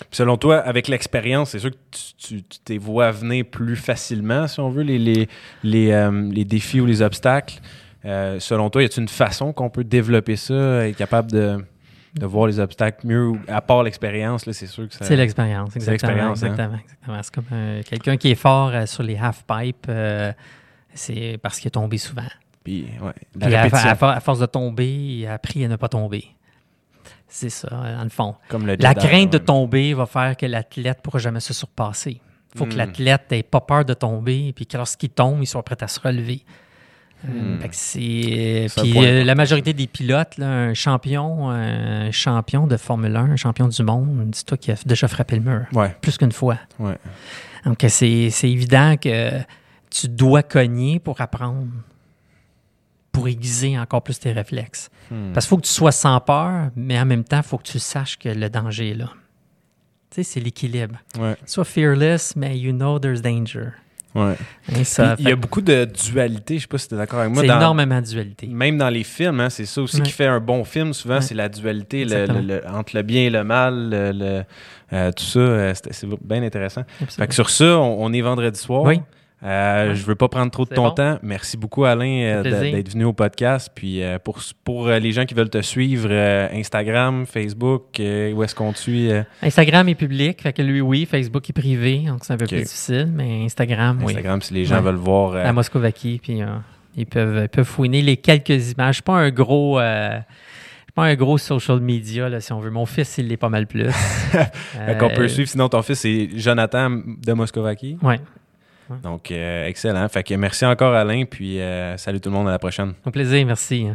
Puis selon toi, avec l'expérience, c'est sûr que tu, tu, tu t'es vois venir plus facilement, si on veut, les, les, les, euh, les défis ou les obstacles. Euh, selon toi, y a-t-il une façon qu'on peut développer ça, être capable de, de voir les obstacles mieux? À part l'expérience, là, c'est sûr que ça... C'est l'expérience, exactement. C'est l'expérience, exactement, hein? exactement. C'est comme euh, quelqu'un qui est fort euh, sur les half-pipes, euh, c'est parce qu'il est tombé souvent. Puis, ouais, la Puis à, à, à force de tomber, il a appris à ne pas tomber. C'est ça, dans le fond. Comme le Jedi, la crainte ouais. de tomber va faire que l'athlète ne pourra jamais se surpasser. Il faut mm. que l'athlète n'ait pas peur de tomber et puis que lorsqu'il tombe, il soit prêt à se relever. Mm. Fait que c'est... c'est puis euh, la majorité des pilotes, là, un champion un champion de Formule un, un champion du monde, dis-toi qu'il a déjà frappé le mur. Ouais. Plus qu'une fois. Ouais. Donc, c'est, c'est évident que tu dois cogner pour apprendre. Pour aiguiser encore plus tes réflexes. Hmm. Parce qu'il faut que tu sois sans peur, mais en même temps, il faut que tu saches que le danger est là. Tu sais, c'est l'équilibre. Ouais. Sois fearless, mais you know there's danger. Ouais. Ça, il fait... y a beaucoup de dualité, je ne sais pas si tu es d'accord avec moi. C'est dans, énormément de dualité. Même dans les films, hein, c'est ça aussi ouais. qui fait un bon film. Souvent, ouais. c'est la dualité le, le, le, entre le bien et le mal, le, le, euh, tout ça. Euh, c'est, c'est bien intéressant. Fait que sur ça, on, on est vendredi soir. Oui. Euh, ouais. Je ne veux pas prendre trop de c'est ton bon. temps. Merci beaucoup, Alain, euh, d'être venu au podcast. Puis euh, pour, pour euh, les gens qui veulent te suivre, euh, Instagram, Facebook, euh, où est-ce qu'on te suit? Euh... Instagram est public, fait que lui, oui. Facebook est privé, donc c'est un peu okay. plus difficile. Mais Instagram, Instagram oui. Instagram, si les gens ouais. veulent voir... Euh... À Moscovaki, puis euh, ils, peuvent, ils peuvent fouiner les quelques images. Je pas un gros... Euh... pas un gros social media, là, si on veut. Mon fils, il l'est pas mal plus. euh... Qu'on peut suivre. Sinon, ton fils, c'est Jonathan de Moscovaki? Oui. Donc, euh, excellent. Fait que merci encore, Alain, puis euh, salut tout le monde, à la prochaine. Au plaisir, merci.